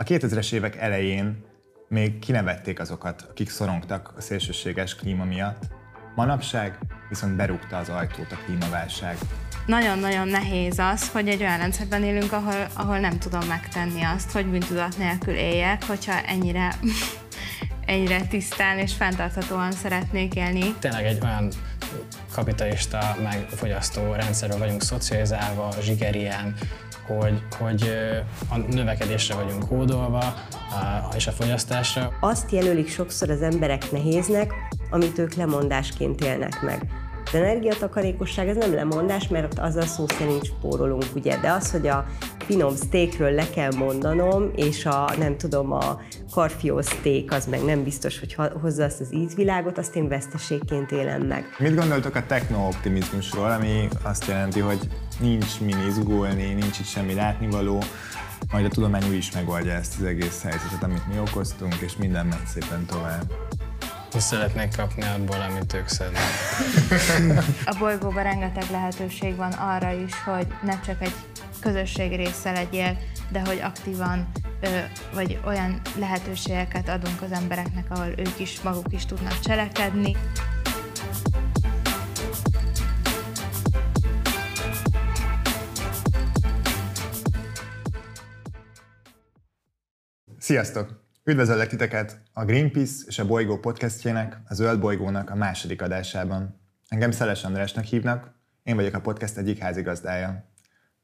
A 2000-es évek elején még kinevették azokat, akik szorongtak a szélsőséges klíma miatt. Manapság viszont berúgta az ajtót a klímaválság. Nagyon-nagyon nehéz az, hogy egy olyan rendszerben élünk, ahol nem tudom megtenni azt, hogy bűntudat nélkül éljek, hogyha ennyire tisztán és fenntarthatóan szeretnék élni. Tényleg egy olyan kapitalista, meg fogyasztó rendszerben vagyunk szocializálva, zsigerián, hogy a növekedésre vagyunk kódolva, és a fogyasztásra. Azt jelölik sokszor az emberek nehéznek, amit ők lemondásként élnek meg. Az energiatakarékosság ez nem lemondás, mert azzal szó szerint spórolunk, ugye? De az, hogy a finom sztékről le kell mondanom, és a karfiós szték az meg nem biztos, hogy hozza azt az ízvilágot, azt én veszteségként élem meg. Mit gondoltok a techno-optimizmusról, ami azt jelenti, hogy nincs min izgulni, nincs itt semmi látnivaló, majd a tudomány úgy is megoldja ezt az egész helyzetet, amit mi okoztunk, és minden megy szépen tovább. És szeretnék kapni abból, amit ők szeretnek. A bolygóban rengeteg lehetőség van arra is, hogy ne csak egy közösség része legyél, de hogy aktívan vagy olyan lehetőségeket adunk az embereknek, ahol ők is maguk is tudnak cselekedni. Sziasztok! Üdvözöllek titeket a Greenpeace és a Bolygó podcastjének, a Zöld Bolygónak a második adásában. Engem Szeles Andrásnak hívnak, én vagyok a podcast egyik házigazdája.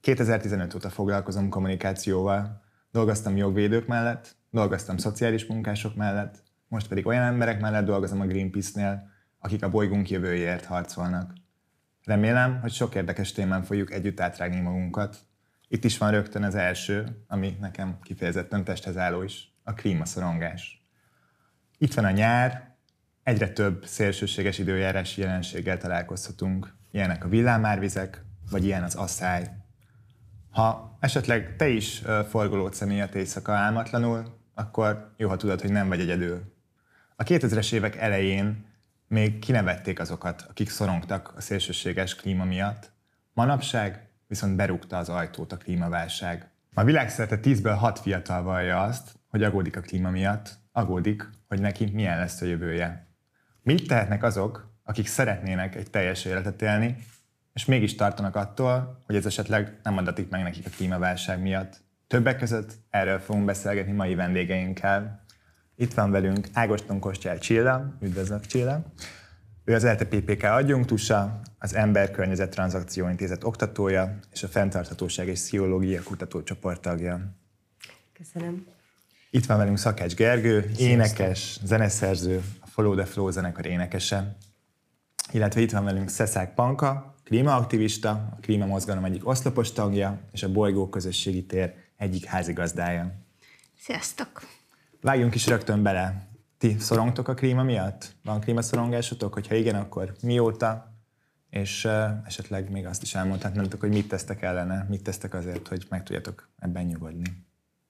2015 óta foglalkozom kommunikációval, dolgoztam jogvédők mellett, dolgoztam szociális munkások mellett, most pedig olyan emberek mellett dolgozom a Greenpeace-nél, akik a bolygónk jövőjéért harcolnak. Remélem, hogy sok érdekes témán fogjuk együtt átrágni magunkat. Itt is van rögtön az első, ami nekem kifejezetten testhez álló is. A klímaszorongás. Itt van a nyár, egyre több szélsőséges időjárási jelenséggel találkozhatunk. Ilyenek a villámárvizek, vagy ilyen az aszály. Ha esetleg te is forgolódsz emiatt éjszaka álmatlanul, akkor jó, ha tudod, hogy nem vagy egyedül. A 2000-es évek elején még kinevették azokat, akik szorongtak a szélsőséges klíma miatt. Manapság viszont berúgta az ajtót a klímaválság. Ma világszerte 10-ből 6 fiatal vallja azt, hogy aggódik a klíma miatt, aggódik, hogy neki milyen lesz a jövője. Mit tehetnek azok, akik szeretnének egy teljes életet élni, és mégis tartanak attól, hogy ez esetleg nem adatik meg nekik a klímaválság miatt? Többek között erről fogunk beszélgetni mai vendégeinkkel. Itt van velünk Ágoston-Kostyál Csilla, üdvözlök Csilla. Ő az ELTE PPK adjunktusa, az Ember-Környezet Tranzakció Intézet oktatója és a Fenntarthatóság és Szociológia kutatócsoport tagja. Köszönöm. Itt van velünk Szakács Gergő, énekes, zeneszerző, a Follow the Flow zenekar énekese. Illetve itt van velünk Szeszák Panka, klímaaktivista, a klímamozgalom egyik oszlopos tagja, és a Bolygó Közösségi Tér egyik házigazdája. Sziasztok! Vágjunk is rögtön bele. Ti szorongtok a klíma miatt? Van klímaszorongásotok? Hogyha igen, akkor mióta? És esetleg még azt is elmondhatnátok, hogy mit tesztek ellene, mit tesztek azért, hogy meg tudjatok ebben nyugodni.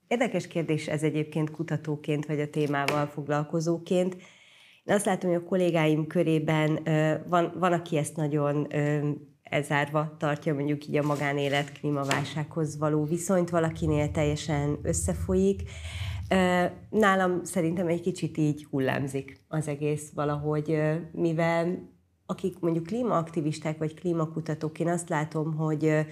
Érdekes kérdés ez egyébként kutatóként, vagy a témával foglalkozóként. Én azt látom, hogy a kollégáim körében van aki ezt nagyon elzárva tartja, mondjuk így a magánélet klímaválsághoz való viszonyt, valakinél teljesen összefolyik. Nálam szerintem egy kicsit így hullámzik az egész valahogy, mivel akik mondjuk klímaaktivisták, vagy klímakutatók, én azt látom, hogy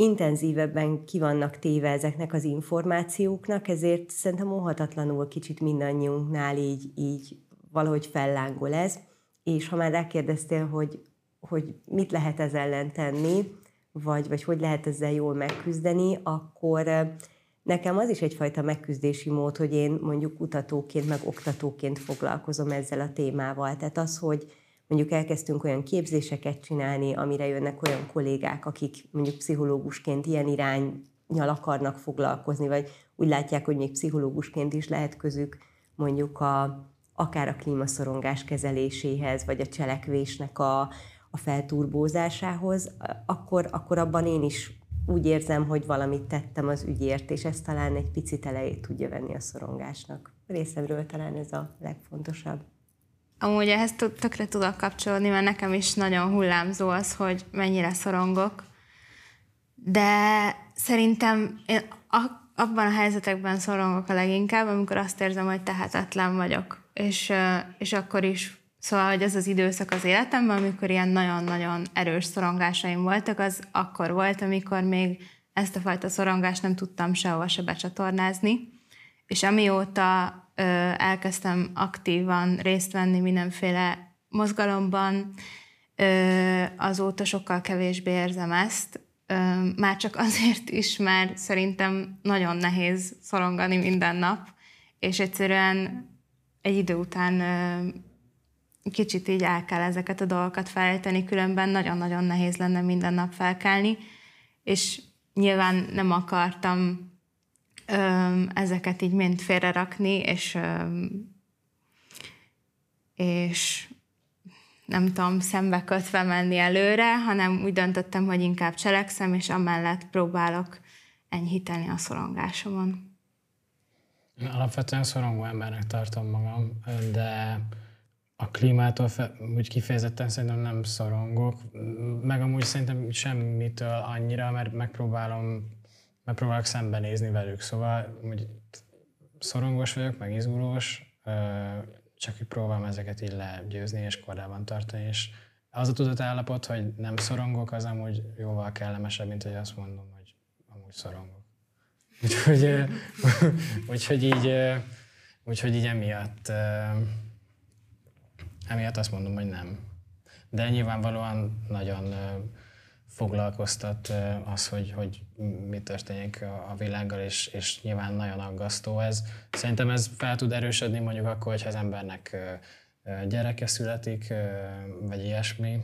intenzívebben ki vannak téve ezeknek az információknak, ezért szerintem óhatatlanul kicsit mindannyiunknál így valahogy fellángol ez. És ha már rákérdeztél, hogy mit lehet ez ellen tenni, vagy hogy lehet ezzel jól megküzdeni, akkor nekem az is egyfajta megküzdési mód, hogy én mondjuk kutatóként, meg oktatóként foglalkozom ezzel a témával. Tehát az, hogy mondjuk elkezdtünk olyan képzéseket csinálni, amire jönnek olyan kollégák, akik mondjuk pszichológusként ilyen iránnyal akarnak foglalkozni, vagy úgy látják, hogy még pszichológusként is lehet közük mondjuk akár a klímaszorongás kezeléséhez, vagy a cselekvésnek a felturbózásához, akkor abban én is úgy érzem, hogy valamit tettem az ügyért, és ez talán egy picit elejét tudja venni a szorongásnak. Részemről talán ez a legfontosabb. Amúgy ehhez tökre tudok kapcsolódni, mert nekem is nagyon hullámzó az, hogy mennyire szorongok. De szerintem én abban a helyzetekben szorongok a leginkább, amikor azt érzem, hogy tehetetlen vagyok. És akkor is, szóval, hogy ez az időszak az életemben, amikor ilyen nagyon-nagyon erős szorongásaim voltak, az akkor volt, amikor még ezt a fajta szorongást nem tudtam sehova se becsatornázni. És amióta elkezdtem aktívan részt venni mindenféle mozgalomban, azóta sokkal kevésbé érzem ezt. Már csak azért is, mert szerintem nagyon nehéz szorongani minden nap, és egyszerűen egy idő után kicsit így el kell ezeket a dolgokat felejteni, különben nagyon-nagyon nehéz lenne minden nap felkelni, és nyilván nem akartam ezeket így mind félrerakni, és nem tudom, szembe kötve menni előre, hanem úgy döntöttem, hogy inkább cselekszem, és amellett próbálok enyhíteni a szorongásomon. Alapvetően szorongó embernek tartom magam, de a klímától úgy kifejezetten szerintem nem szorongok, meg amúgy szerintem semmitől annyira, mert megpróbálok szembenézni velük, szóval úgy szorongós vagyok, meg izgulós, csak így próbálom ezeket így legyőzni és kordában tartani, és az a tudatállapot, hogy nem szorongok, az amúgy jóval kellemesebb, mint hogy azt mondom, hogy amúgy szorongok. Úgyhogy így emiatt azt mondom, hogy nem. De nyilvánvalóan nagyon foglalkoztat az, hogy mi történik a világgal, és nyilván nagyon aggasztó ez. Szerintem ez fel tud erősödni mondjuk akkor, hogyha az embernek gyereke születik, vagy ilyesmi.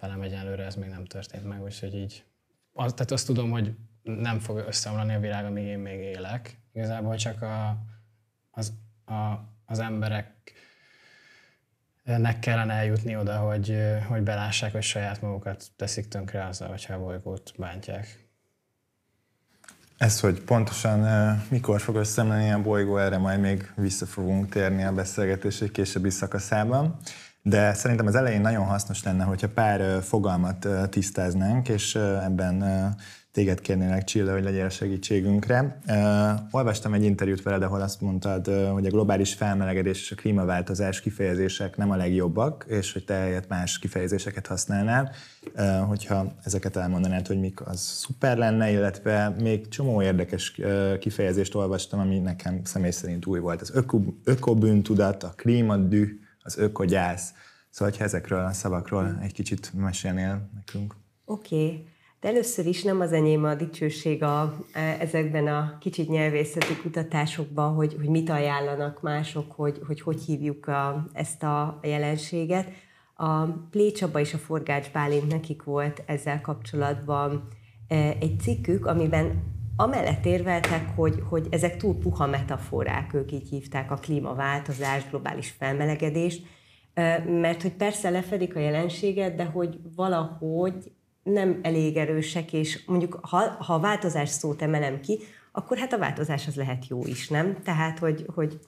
Velem egyenlőre ez még nem történt meg, úgyhogy így. Tehát azt tudom, hogy nem fog összeomlani a világ, amíg én még élek. Igazából csak az emberek nek kellene eljutni oda, hogy belássák, hogy saját magukat teszik tönkre azzal, hogyha a bolygót bántják. Ez, hogy pontosan mikor fog összeomlani a bolygó, erre majd még vissza fogunk térni a beszélgetés egy későbbi szakaszában. De szerintem az elején nagyon hasznos lenne, hogyha pár fogalmat tisztáznánk, és ebben téged kérnélek, Csilla, hogy legyél segítségünkre. Olvastam egy interjút veled, ahol azt mondtad, hogy a globális felmelegedés és a klímaváltozás kifejezések nem a legjobbak, és hogy te helyett más kifejezéseket használnál. Hogyha ezeket elmondanád, hogy mik, az szuper lenne, illetve még csomó érdekes kifejezést olvastam, ami nekem személy szerint új volt. Az ökobűntudat, a klímadüh, az ökogyász. Szóval, hogyha ezekről a szavakról egy kicsit mesélnél nekünk. Oké. De először is nem az enyém a dicsőség ezekben a kicsit nyelvészeti kutatásokban, hogy mit ajánlanak mások, hogy hívjuk ezt a jelenséget. A Pléh Csaba és a Forgács Bálint, nekik volt ezzel kapcsolatban egy cikkük, amiben amellett érveltek, hogy ezek túl puha metaforák, ők így hívták a klímaváltozást, globális felmelegedést, mert hogy persze lefedik a jelenséget, de hogy valahogy nem elég erősek, és mondjuk ha a változás szót emelem ki, akkor hát a változás az lehet jó is, nem? Tehát, hogy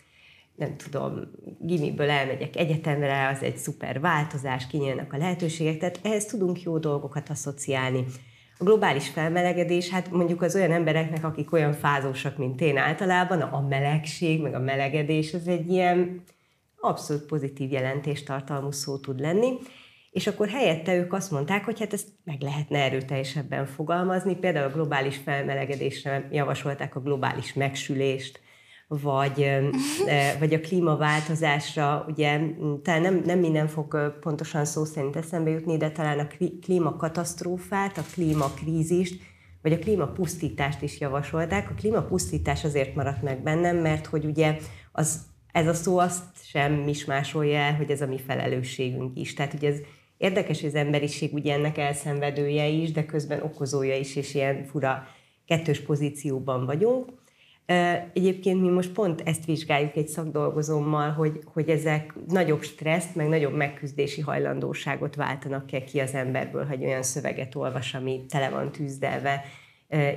nem tudom, gimiből elmegyek egyetemre, az egy szuper változás, kinyílnak a lehetőségek, tehát ehhez tudunk jó dolgokat asszociálni. A globális felmelegedés, hát mondjuk az olyan embereknek, akik olyan fázósak, mint én általában, a melegség, meg a melegedés, az egy ilyen abszolút pozitív jelentéstartalmú szó tud lenni. És akkor helyette ők azt mondták, hogy hát ezt meg lehetne erőteljesebben fogalmazni. Például a globális felmelegedésre javasolták a globális megsülést, vagy a klímaváltozásra. Ugye talán nem minden fog pontosan szó szerint eszembe jutni, de talán a klímakatasztrófát, a klímakrízist, vagy a klímapusztítást is javasolták. A klímapusztítás azért maradt meg bennem, mert hogy ugye ez a szó azt sem is másolja el, hogy ez a mi felelősségünk is. Tehát ugye ez érdekes, hogy az emberiség ugye ennek elszenvedője is, de közben okozója is, és ilyen fura kettős pozícióban vagyunk. Egyébként mi most pont ezt vizsgáljuk egy szakdolgozómmal, hogy ezek nagyobb stresszt, meg nagyobb megküzdési hajlandóságot váltanak ki az emberből, hogy olyan szöveget olvas, ami tele van tűzdelve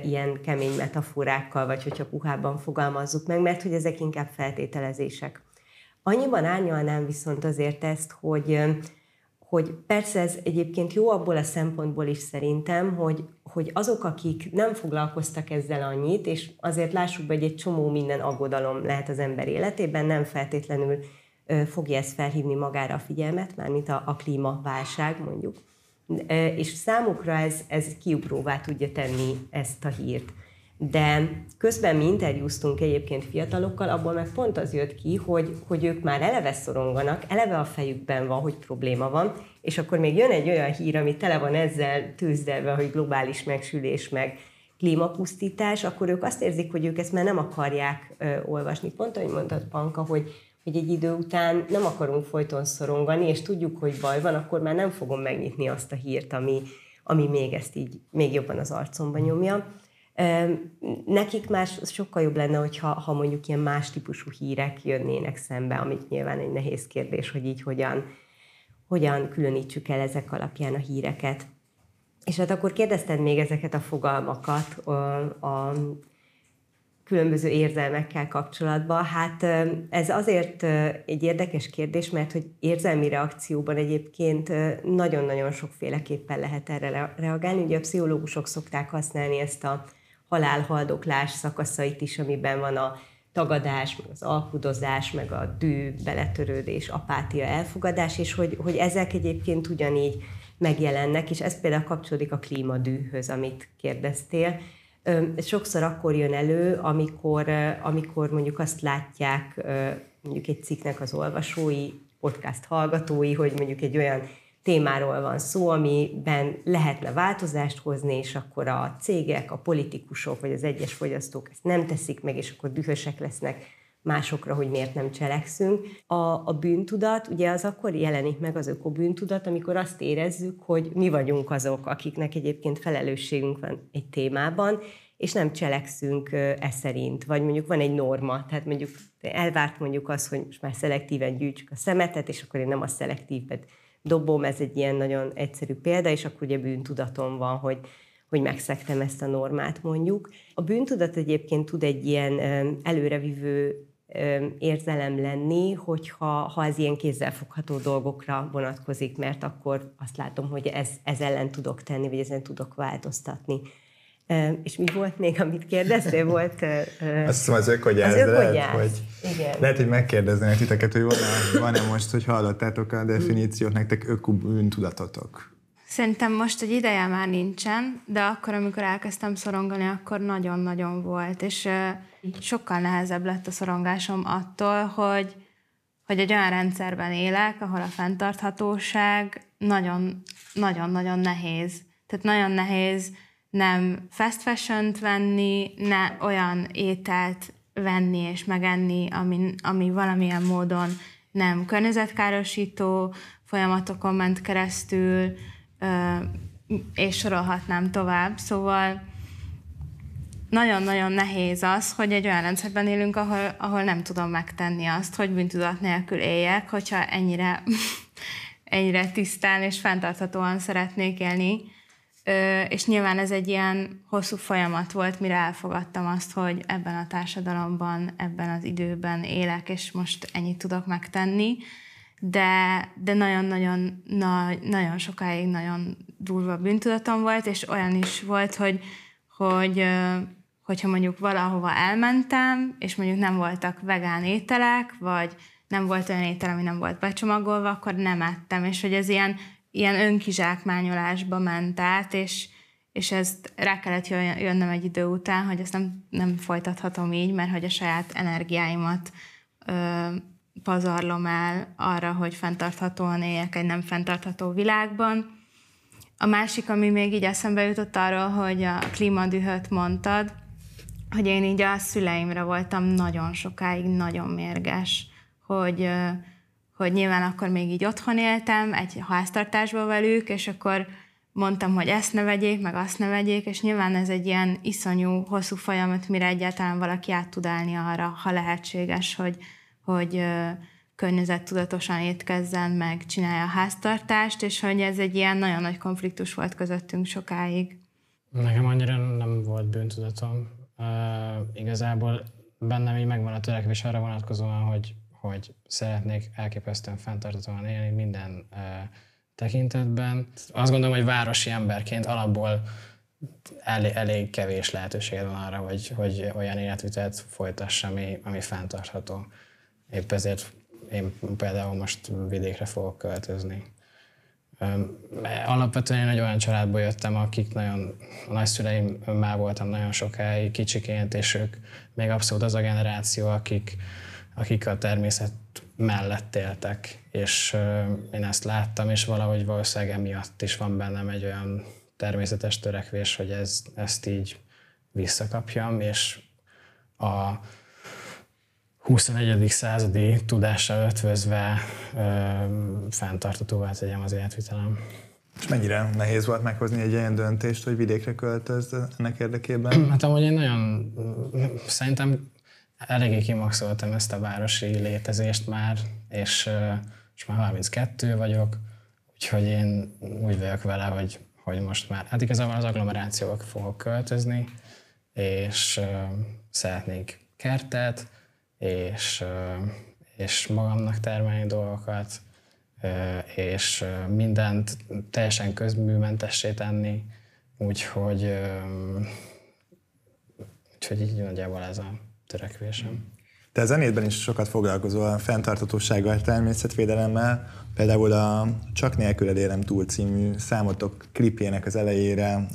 ilyen kemény metaforákkal, vagy hogyha puhában fogalmazzuk meg, mert hogy ezek inkább feltételezések. Annyiban árnyalnám viszont azért ezt, hogy, hogy persze ez egyébként jó abból a szempontból is szerintem, hogy azok, akik nem foglalkoztak ezzel annyit, és azért lássuk be, hogy egy csomó minden aggodalom lehet az ember életében, nem feltétlenül fogja ezt felhívni magára a figyelmet, mármint a klímaválság mondjuk. És számukra ez kiugróvá tudja tenni ezt a hírt. De közben mi interjúztunk egyébként fiatalokkal, abból meg pont az jött ki, hogy ők már eleve szoronganak, eleve a fejükben van, hogy probléma van, és akkor még jön egy olyan hír, ami tele van ezzel tűzdelve, hogy globális megsülés, meg klímapusztítás, akkor ők azt érzik, hogy ők ezt már nem akarják olvasni. Pont ahogy mondtad, Panka, hogy egy idő után nem akarunk folyton szorongani, és tudjuk, hogy baj van, akkor már nem fogom megnyitni azt a hírt, ami még ezt így még jobban az arcomba nyomja. Nekik már sokkal jobb lenne, hogyha mondjuk ilyen más típusú hírek jönnének szembe, amit nyilván egy nehéz kérdés, hogy így hogyan különítsük el ezek alapján a híreket. És hát akkor kérdezted még ezeket a fogalmakat a különböző érzelmekkel kapcsolatban. Hát ez azért egy érdekes kérdés, mert hogy érzelmi reakcióban egyébként nagyon-nagyon sokféleképpen lehet erre reagálni. Ugye a pszichológusok szokták használni ezt a halálhaldoklás szakaszait is, amiben van a tagadás, az alkudozás, meg a dű, beletörődés, apátia, elfogadás, és hogy ezek egyébként ugyanígy megjelennek, és ez például kapcsolódik a klímadűhöz, amit kérdeztél. Sokszor akkor jön elő, amikor mondjuk azt látják mondjuk egy cikknek az olvasói, podcast hallgatói, hogy mondjuk egy olyan témáról van szó, amiben lehetne változást hozni, és akkor a cégek, a politikusok, vagy az egyes fogyasztók ezt nem teszik meg, és akkor dühösek lesznek másokra, hogy miért nem cselekszünk. A bűntudat, ugye az akkor jelenik meg, az ökobűntudat, amikor azt érezzük, hogy mi vagyunk azok, akiknek egyébként felelősségünk van egy témában, és nem cselekszünk e szerint. Vagy mondjuk van egy norma, tehát mondjuk elvárt mondjuk az, hogy most már szelektíven gyűjtsük a szemetet, és akkor én nem a szelektívben dobom, ez egy ilyen nagyon egyszerű példa, és akkor ugye bűntudatom van, hogy megszegtem ezt a normát mondjuk. A bűntudat egyébként tud egy ilyen előrevívő érzelem lenni, hogyha ez ilyen kézzelfogható dolgokra vonatkozik, mert akkor azt látom, hogy ez ellen tudok tenni, vagy ezen tudok változtatni. És mi volt még, amit kérdeztél? Volt azt hiszem az ökogyász. Lehet, hogy megkérdeznének titeket, hogy van-e most, hogy hallottátok a definíciót, nektek ökobűntudatotok? Szerintem most egy ideje már nincsen, de akkor, amikor elkezdtem szorongani, akkor nagyon-nagyon volt, és sokkal nehezebb lett a szorongásom attól, hogy egy olyan rendszerben élek, ahol a fenntarthatóság nagyon-nagyon nehéz. Tehát nagyon nehéz nem fast fashion-t venni, ne olyan ételt venni és megenni, ami valamilyen módon nem környezetkárosító folyamatokon ment keresztül, és sorolhatnám tovább. Szóval nagyon-nagyon nehéz az, hogy egy olyan rendszerben élünk, ahol nem tudom megtenni azt, hogy bűntudat nélkül éljek, hogyha ennyire tisztán és fenntarthatóan szeretnék élni. És nyilván ez egy ilyen hosszú folyamat volt, mire elfogadtam azt, hogy ebben a társadalomban, ebben az időben élek, és most ennyit tudok megtenni. De nagyon sokáig nagyon durva bűntudatom volt, és olyan is volt, hogyha mondjuk valahova elmentem, és mondjuk nem voltak vegán ételek, vagy nem volt olyan étel, ami nem volt becsomagolva, akkor nem ettem, és hogy ez ilyen önkizsákmányolásba ment át, és ezt rá kellett jönnöm egy idő után, hogy ezt nem folytathatom így, mert hogy a saját energiáimat pazarlom el arra, hogy fenntarthatóan éljek egy nem fenntartható világban. A másik, ami még így eszembe jutott arról, hogy a klímadühöt mondtad, hogy én így a szüleimre voltam nagyon sokáig nagyon mérges, hogy nyilván akkor még így otthon éltem, egy háztartásban velük, és akkor mondtam, hogy ezt ne vegyék, meg azt ne vegyék, és nyilván ez egy ilyen iszonyú, hosszú folyamat, mire egyáltalán valaki át tud állni arra, ha lehetséges, hogy környezettudatosan étkezzen, meg csinálja a háztartást, és hogy ez egy ilyen nagyon nagy konfliktus volt közöttünk sokáig. Nekem annyira nem volt bűntudatom. Igazából bennem így megvan a törekvés arra vonatkozóan, hogy szeretnék elképesztően fenntarthatóan élni minden tekintetben. Azt gondolom, hogy városi emberként alapból elég kevés lehetőséged van arra, hogy olyan életvitelt folytass, ami fenntartható. Épp ezért én például most vidékre fogok költözni. Alapvetően én egy olyan családból jöttem, akik a nagyszüleimmel voltam nagyon sokáig kicsiként, és ők még abszolút az a generáció, akik a természet mellett éltek. És én ezt láttam, és valahogy valószínűleg emiatt is van bennem egy olyan természetes törekvés, hogy ezt így visszakapjam, és a 21. századi tudással ötvözve fenntarthatóvá tegyem az életvitelem. És mennyire nehéz volt meghozni egy ilyen döntést, hogy vidékre költözz ennek érdekében? Hát amúgy én nagyon, szerintem eléggé kimaxoltam ezt a városi létezést már, és már 32 vagyok, úgyhogy én úgy vagyok vele, hogy most már, hát igazából az agglomerációba fogok költözni, és szeretnék kertet, és magamnak termelni dolgokat, és mindent teljesen közműmentessé tenni, úgyhogy így nagyjából ez a törekvésem. Te a zenétben is sokat foglalkozol a fenntarthatósággal, természetvédelemmel, például a Csak Nélküled Élem Túl című számotok klipjének az elejére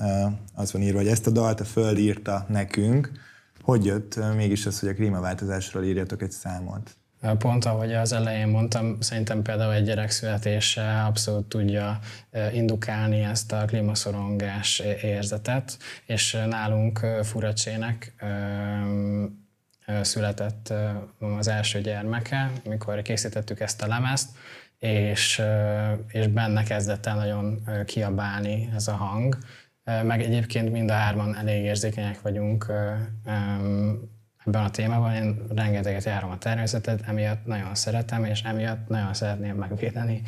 az van írva, hogy ezt a dalt a Föld írta nekünk. Hogy jött mégis az, hogy a klímaváltozásról írjatok egy számot? Pont ahogy az elején mondtam, szerintem például egy gyerek születése abszolút tudja indukálni ezt a klímaszorongás érzetet, és nálunk Furacsének született az első gyermeke, amikor készítettük ezt a lemezt, és benne kezdett el nagyon kiabálni ez a hang. Meg egyébként mind a hárman elég érzékenyek vagyunk ebben a témában. Én rengeteget járom a természetet, emiatt nagyon szeretem, és emiatt nagyon szeretném megvédeni.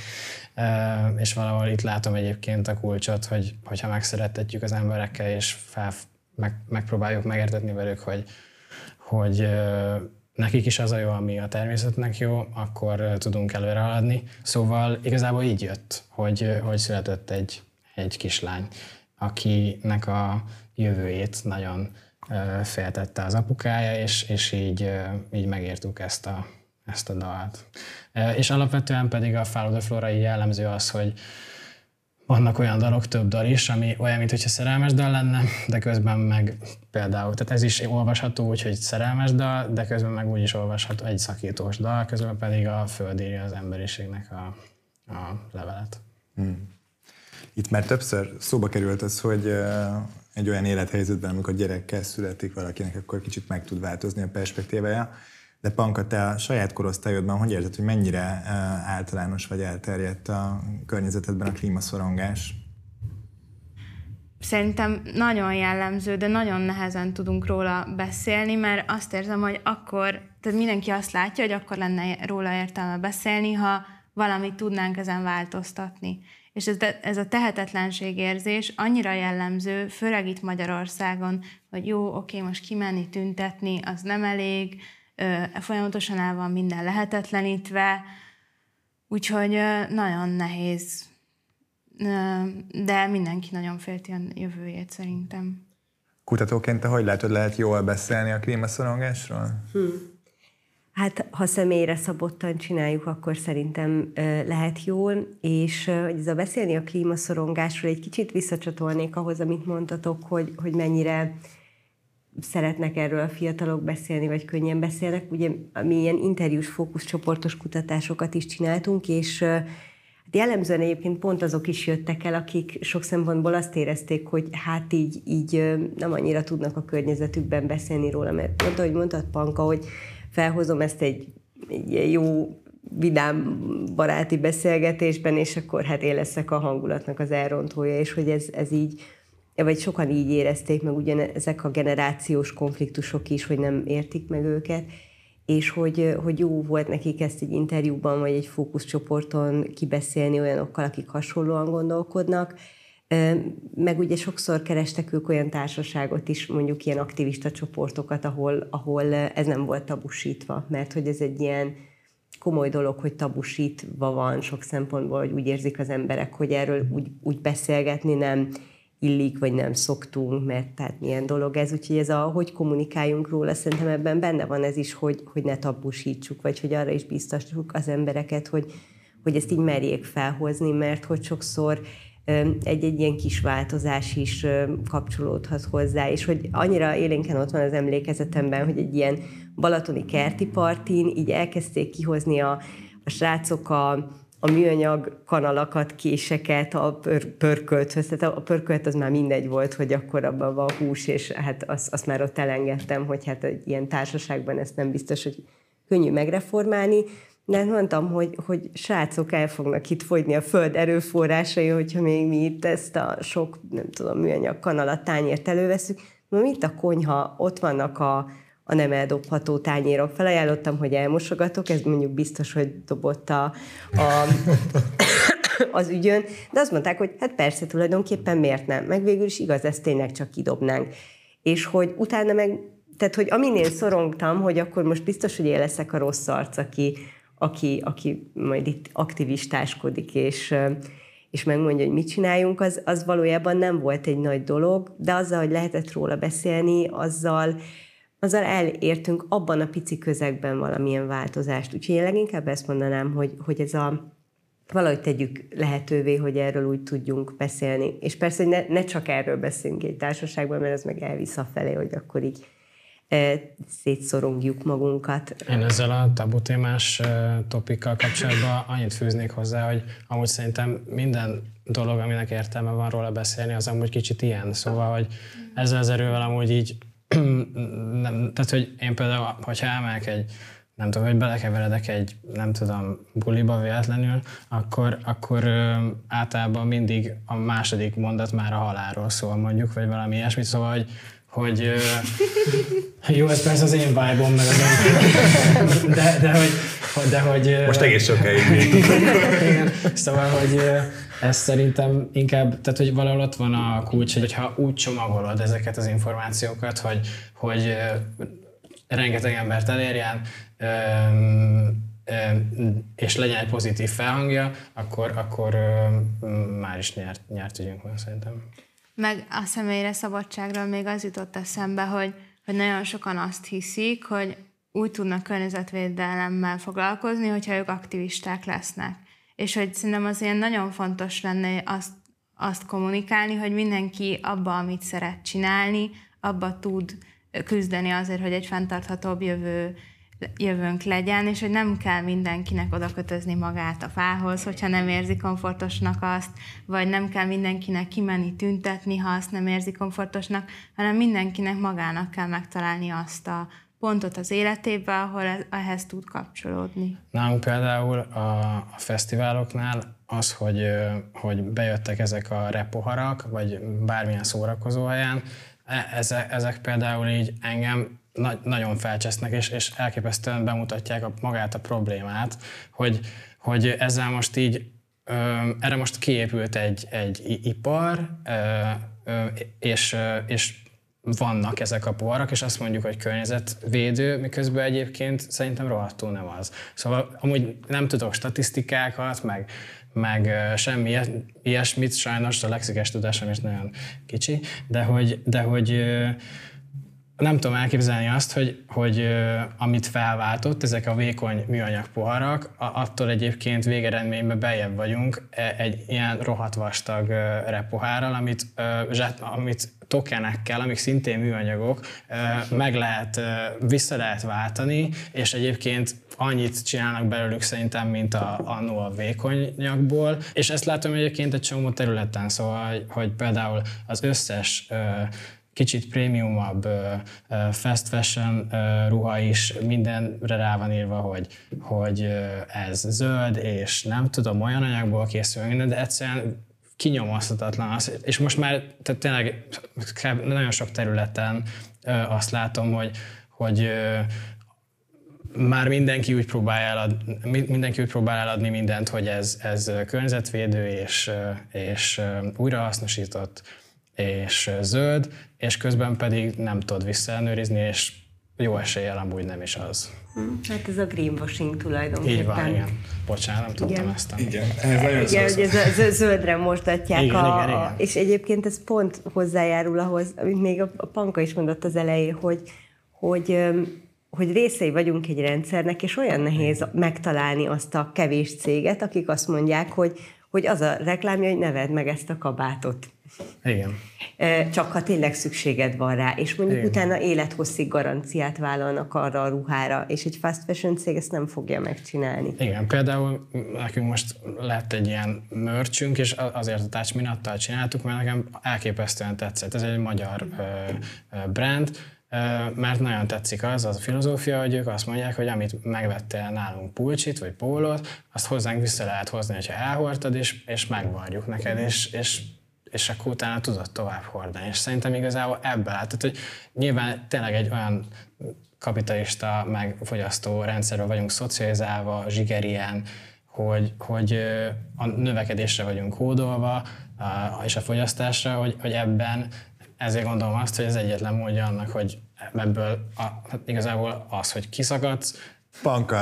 És valahol itt látom egyébként a kulcsot, hogy ha megszerettetjük az emberekkel, és megpróbáljuk megértetni velük, hogy nekik is az a jó, ami a természetnek jó, akkor tudunk előre haladni. Szóval igazából így jött, hogy született egy kislány, akinek a jövőjét nagyon féltette az apukája, és így megértük ezt a dalt. És alapvetően pedig a Fall of the Flora jellemző az, hogy vannak olyan dalok, több dal is, ami olyan, mintha szerelmes dal lenne, de közben meg például, tehát ez is olvasható úgy, hogy szerelmes dal, de közben meg úgy is olvasható egy szakítós dal, közben pedig a Föld írja az emberiségnek a levelet. Hmm. Itt már többször szóba került az, hogy egy olyan élethelyzetben, amikor gyerekkel születik valakinek, akkor kicsit meg tud változni a perspektívája. De Panka, te a saját korosztályodban hogy érzed, hogy mennyire általános vagy elterjedt a környezetedben a klímaszorongás? Szerintem nagyon jellemző, de nagyon nehezen tudunk róla beszélni, mert azt érzem, hogy akkor, tehát mindenki azt látja, hogy akkor lenne róla értelme beszélni, ha valamit tudnánk ezen változtatni. És ez a tehetetlenségérzés annyira jellemző, főleg itt Magyarországon, hogy jó, oké, most kimenni, tüntetni, az nem elég, folyamatosan el van minden lehetetlenítve, úgyhogy nagyon nehéz, de mindenki nagyon félti a jövőjét szerintem. Kutatóként te hogy látod, lehet jól beszélni a klímaszorongásról? Hát, ha személyre szabottan csináljuk, akkor szerintem lehet jól, és hogy ez a beszélni a klímaszorongásról, egy kicsit visszacsatolnék ahhoz, amit mondtatok, hogy mennyire szeretnek erről a fiatalok beszélni, vagy könnyen beszélnek. Ugye mi ilyen interjús fókuszcsoportos kutatásokat is csináltunk, és jellemzően egyébként pont azok is jöttek el, akik sok szempontból azt érezték, hogy hát így nem annyira tudnak a környezetükben beszélni róla, mert pont ahogy mondtad, Panka, hogy felhozom ezt egy jó, vidám baráti beszélgetésben, és akkor hát én leszek a hangulatnak az elrontója, és hogy ez így, vagy sokan így érezték meg ugyanezek a generációs konfliktusok is, hogy nem értik meg őket, és hogy jó volt nekik ezt egy interjúban, vagy egy fókuszcsoporton kibeszélni olyanokkal, akik hasonlóan gondolkodnak, meg ugye sokszor kerestek ők olyan társaságot is, mondjuk ilyen aktivista csoportokat, ahol ez nem volt tabusítva, mert hogy ez egy ilyen komoly dolog, hogy tabusítva van sok szempontból, hogy úgy érzik az emberek, hogy erről úgy beszélgetni nem illik, vagy nem szoktunk, mert tehát milyen dolog ez. Úgyhogy ez hogy kommunikáljunk róla, szerintem ebben benne van ez is, hogy ne tabusítsuk, vagy hogy arra is biztassuk az embereket, hogy ezt így merjék felhozni, mert hogy sokszor egy-egy ilyen kis változás is kapcsolódhat hozzá, és hogy annyira élénken ott van az emlékezetemben, hogy egy ilyen balatoni kerti partin így elkezdték kihozni a srácok a műanyag kanalakat, késeket, a pörkölthöz, tehát a pörkölt az már mindegy volt, hogy akkor abban van hús, és hát azt már ott elengedtem, hogy hát egy ilyen társaságban ezt nem biztos, hogy könnyű megreformálni, de mondtam, hogy srácok, el fognak itt fogyni a föld erőforrásai, hogyha még mi itt ezt a sok, nem tudom, műanyag kanalat, tányért előveszünk. Mondom, itt a konyha, ott vannak a nem eldobható tányérok. Felajánlottam, hogy elmosogatok, ez mondjuk biztos, hogy dobott az ügyön, de azt mondták, hogy hát persze, tulajdonképpen miért nem? Meg végül is igaz, ezt tényleg csak kidobnánk. És hogy utána meg, tehát hogy aminél szorongtam, hogy akkor most biztos, hogy én leszek a rossz arc, aki majd itt aktivistáskodik, és megmondja, hogy mit csináljunk, az valójában nem volt egy nagy dolog, de azzal, hogy lehetett róla beszélni, azzal elértünk abban a pici közegben valamilyen változást. Úgyhogy én leginkább ezt mondanám, hogy ez valahogy tegyük lehetővé, hogy erről úgy tudjunk beszélni. És persze, hogy ne csak erről beszéljünk egy társaságban, mert az meg elvisz afelé, hogy akkor így szétszorongjuk magunkat. Én ezzel a tabutémás topikkal kapcsolatban annyit fűznék hozzá, hogy amúgy szerintem minden dolog, aminek értelme van róla beszélni, az amúgy kicsit ilyen. Szóval, hogy ezzel az erővel amúgy így nem, tehát, hogy én például, hogyha elmegyek egy, nem tudom, hogy belekeveredek egy, nem tudom, buliba véletlenül, akkor általában mindig a második mondat már a halálról szól mondjuk, vagy valami ilyesmit, szóval, hogy jó, ez persze az én vibe-om, meg az én... De hogy... Most egész sokáig még. Szóval, hogy ez szerintem inkább, tehát hogy valahol ott van a kulcs, hogyha úgy csomagolod ezeket az információkat, hogy rengeteg embert elérjen, és legyen egy pozitív felhangja, akkor már is nyert ügyünk van szerintem. Meg a személyre szabadságról még az jutott eszembe, hogy nagyon sokan azt hiszik, hogy úgy tudnak környezetvédelemmel foglalkozni, hogyha ők aktivisták lesznek. És hogy szerintem az ilyen nagyon fontos lenne azt kommunikálni, hogy mindenki abba, amit szeret csinálni, abba tud küzdeni azért, hogy egy fenntarthatóbb jövőnk legyen, és hogy nem kell mindenkinek oda kötözni magát a fához, hogyha nem érzi komfortosnak azt, vagy nem kell mindenkinek kimenni tüntetni, ha azt nem érzi komfortosnak, hanem mindenkinek magának kell megtalálni azt a pontot az életében, ahol ehhez tud kapcsolódni. Nálunk például a fesztiváloknál az, hogy bejöttek ezek a repoharak, vagy bármilyen szórakozóhelyen, ezek például így engem nagyon felcsesznek, és elképesztően bemutatják magát a problémát, hogy ezzel most így, erre most kiépült egy ipar, és vannak ezek a poharak, és azt mondjuk, hogy környezetvédő, miközben egyébként szerintem rohadtul nem az. Szóval amúgy nem tudok statisztikákat, meg semmi ilyesmit, sajnos a lexikes tudásom is nagyon kicsi, de hogy nem tudom elképzelni azt, hogy amit felváltott, ezek a vékony műanyag poharak, attól egyébként végeredményben beljebb vagyunk egy ilyen rohadt vastag repohárral, amit tokenekkel, amik szintén műanyagok, vissza lehet váltani, és egyébként annyit csinálnak belőlük szerintem, mint annó a vékonyakból, és ezt látom egyébként egy csomó területen, szóval, hogy például az összes kicsit prémiumabb fast fashion ruha is mindenre rá van írva, hogy ez zöld, és nem tudom, olyan anyagból készül minden, de egyszerűen kinyomozhatatlan az. És most már tehát tényleg nagyon sok területen azt látom, hogy már mindenki úgy próbál eladni mindent, hogy ez környezetvédő és újrahasznosított és zöld, és közben pedig nem tudod visszaellenőrizni, és jó eséllyel amúgy nem is az. Hát ez a greenwashing tulajdonképpen. Így van, igen. Bocsánat, nem tudtam ezt tenni. Igen, ez nagyon szó. Igen, hogy ez zöldre mostatják. Igen, igen. És egyébként ez pont hozzájárul ahhoz, amit még a Panka is mondott az elején, hogy részei vagyunk egy rendszernek, és olyan nehéz megtalálni azt a kevés céget, akik azt mondják, hogy az a reklámja, hogy ne vedd meg ezt a kabátot. Igen. Csak ha tényleg szükséged van rá, és mondjuk igen. Utána élethosszig garanciát vállalnak arra a ruhára, és egy fast fashion cég ezt nem fogja megcsinálni. Igen, például nekünk most lett egy ilyen merchünk, és azért a tácsminattal csináltuk, mert nekem elképesztően tetszett. Ez egy magyar brand, mert nagyon tetszik az a filozófia, hogy ők azt mondják, hogy amit megvettél nálunk pulcsit vagy pólót, azt hozzánk vissza lehet hozni, hogyha elhordtad, és megvarjuk neked, és akkor utána tudod tovább hordani. És szerintem igazából ebbe állt, hogy nyilván tényleg egy olyan kapitalista, meg fogyasztó rendszerben vagyunk szocializálva, zsigerien, hogy a növekedésre vagyunk hódolva, és a fogyasztásra, hogy ebben ezért gondolom azt, hogy ez egyetlen módja annak, hogy ebből hát igazából az, hogy kiszakadsz. Panka,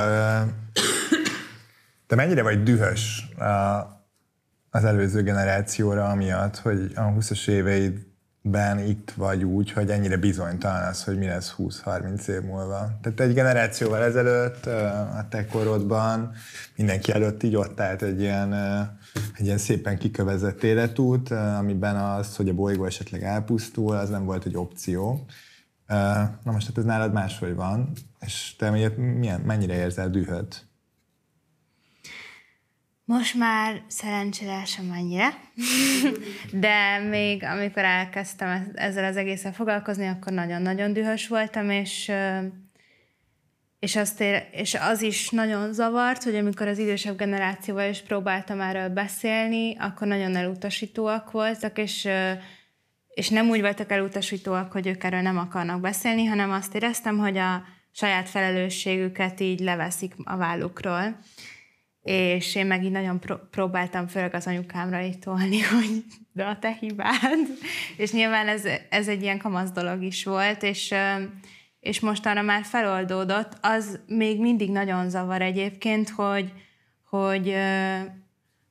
te mennyire vagy dühös az előző generációra amiatt, hogy a 20-as éveidben itt vagy úgy, hogy ennyire bizonytalan az, hogy mi lesz 20-30 év múlva. Tehát egy generációval ezelőtt, a te korodban, mindenki előtt így ott állt egy ilyen szépen kikövezett életút, amiben az, hogy a bolygó esetleg elpusztul, az nem volt egy opció. Na most hát ez nálad máshogy van, és te mennyire érzel dühöt? Most már szerencsére sem annyira, de még amikor elkezdtem ezzel az egészen foglalkozni, akkor nagyon-nagyon dühös voltam, és az is nagyon zavart, hogy amikor az idősebb generációval is próbáltam erről beszélni, akkor nagyon elutasítóak voltak, és nem úgy voltak elutasítóak, hogy ők erről nem akarnak beszélni, hanem azt éreztem, hogy a saját felelősségüket így leveszik a vállukról. És én meg így nagyon próbáltam főleg az anyukámra így tolni, hogy de a te hibád. És nyilván ez egy ilyen kamasz dolog is volt, és mostanra már feloldódott. Az még mindig nagyon zavar egyébként,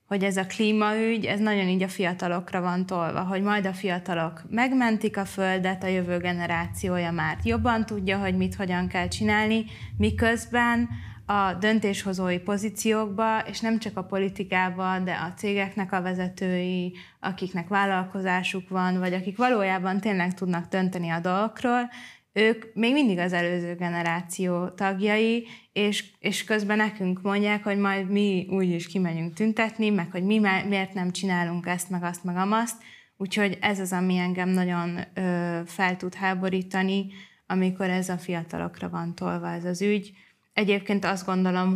hogy ez a klímaügy, ez nagyon így a fiatalokra van tolva, hogy majd a fiatalok megmentik a Földet, a jövő generációja már jobban tudja, hogy mit, hogyan kell csinálni, miközben a döntéshozói pozíciókba, és nem csak a politikába, de a cégeknek a vezetői, akiknek vállalkozásuk van, vagy akik valójában tényleg tudnak dönteni a dolgokról, ők még mindig az előző generáció tagjai, és közben nekünk mondják, hogy majd mi úgyis kimegyünk tüntetni, meg hogy mi miért nem csinálunk ezt, meg azt, meg amazt. Úgyhogy ez az, ami engem nagyon fel tud háborítani, amikor ez a fiatalokra van tolva ez az ügy. Egyébként azt gondolom,